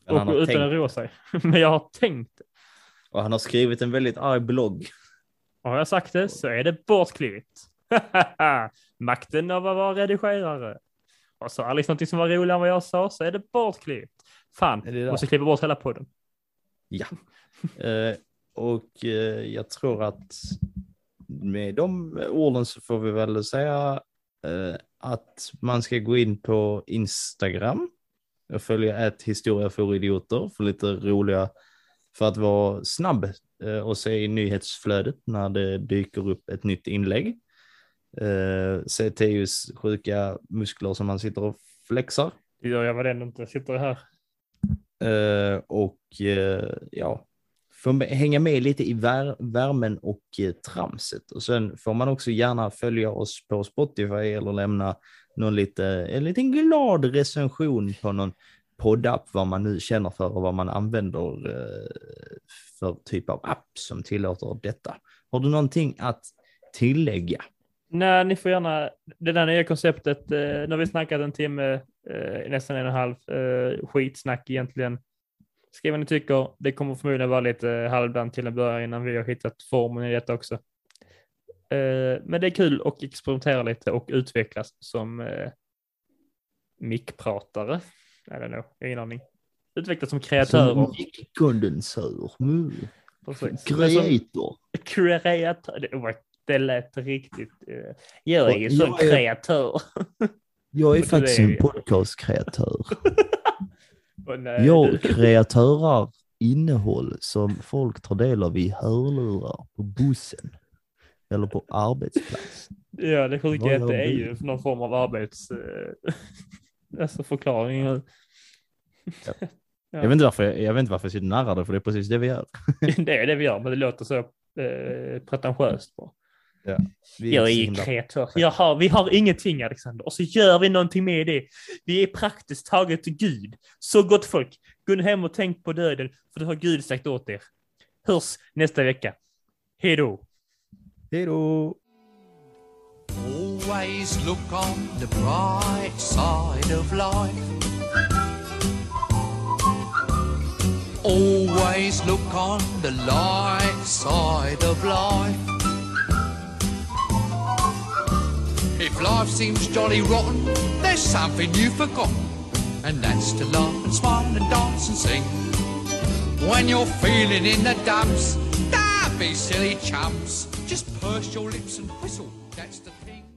Och utan tänkt. Att roa sig. Men jag har tänkt. Och han har skrivit en väldigt arg blogg. Och har jag sagt det så är det bortklivigt. Makten av att vara redigerare. Och så Alex någonting som var roligare än vad jag sa så är det bortklivigt. Fan, jag måste klippa bort hela podden. Ja. Eh, och eh, jag tror att med de orden så får vi väl säga eh, att man ska gå in på Instagram och följa ett Historia för idioter för lite roliga, för att vara snabb eh, och se i nyhetsflödet när det dyker upp ett nytt inlägg. Eh, se Teos sjuka muskler som man sitter och flexar. Ja, jag var ändå inte sitter här. Uh, och uh, ja, får hänga med lite i vär- värmen och uh, tramset. Och sen får man också gärna följa oss på Spotify eller lämna någon lite, en liten glad recension på någon poddapp, vad man nu känner för och vad man använder uh, för typ av app som tillåter detta. Har du någonting att tillägga? Nej, ni får gärna, det där nya konceptet, eh, när vi snackat en timme, eh, nästan en och en halv eh, skitsnack egentligen, skriv vad ni tycker. Det kommer förmodligen vara lite halvdant till en början innan vi har hittat formen i detta också. Men det är kul att experimentera lite och utvecklas som mickpratare. I don't know, ingen aning. Utvecklas som kreatörer. Som mickkondensör. Mm. Kreator. Kreator. Det lät riktigt. Jag är ju som jag är, kreatör. Jag är faktiskt en podcastkreatör. Oh, nej, jag kreatörar innehåll som folk tar del av i hörlurar på bussen. Eller på arbetsplats. Ja, det sjuka är att det är ju någon form av arbets... alltså förklaring. Ja. Ja. Jag vet inte varför jag, jag vet inte varför jag sitter nära det, för det är precis det vi gör. Det är det vi gör, men det låter så eh, pretentiöst bra. Ja, vi jag är ju kreatör. Jaha, vi har ingenting, Alexander. Och så gör vi någonting med det. Vi är praktiskt taget till Gud. Så gott folk, gå hem och tänk på döden, för det har Gud sagt åt er. Hörs nästa vecka. Hej då. Hej då. Always look on the bright side of life. Always look on the light side of life. If life seems jolly rotten, there's something you've forgotten, and that's to laugh and smile and dance and sing. When you're feeling in the dumps, don't be silly chumps. Just purse your lips and whistle, that's the thing.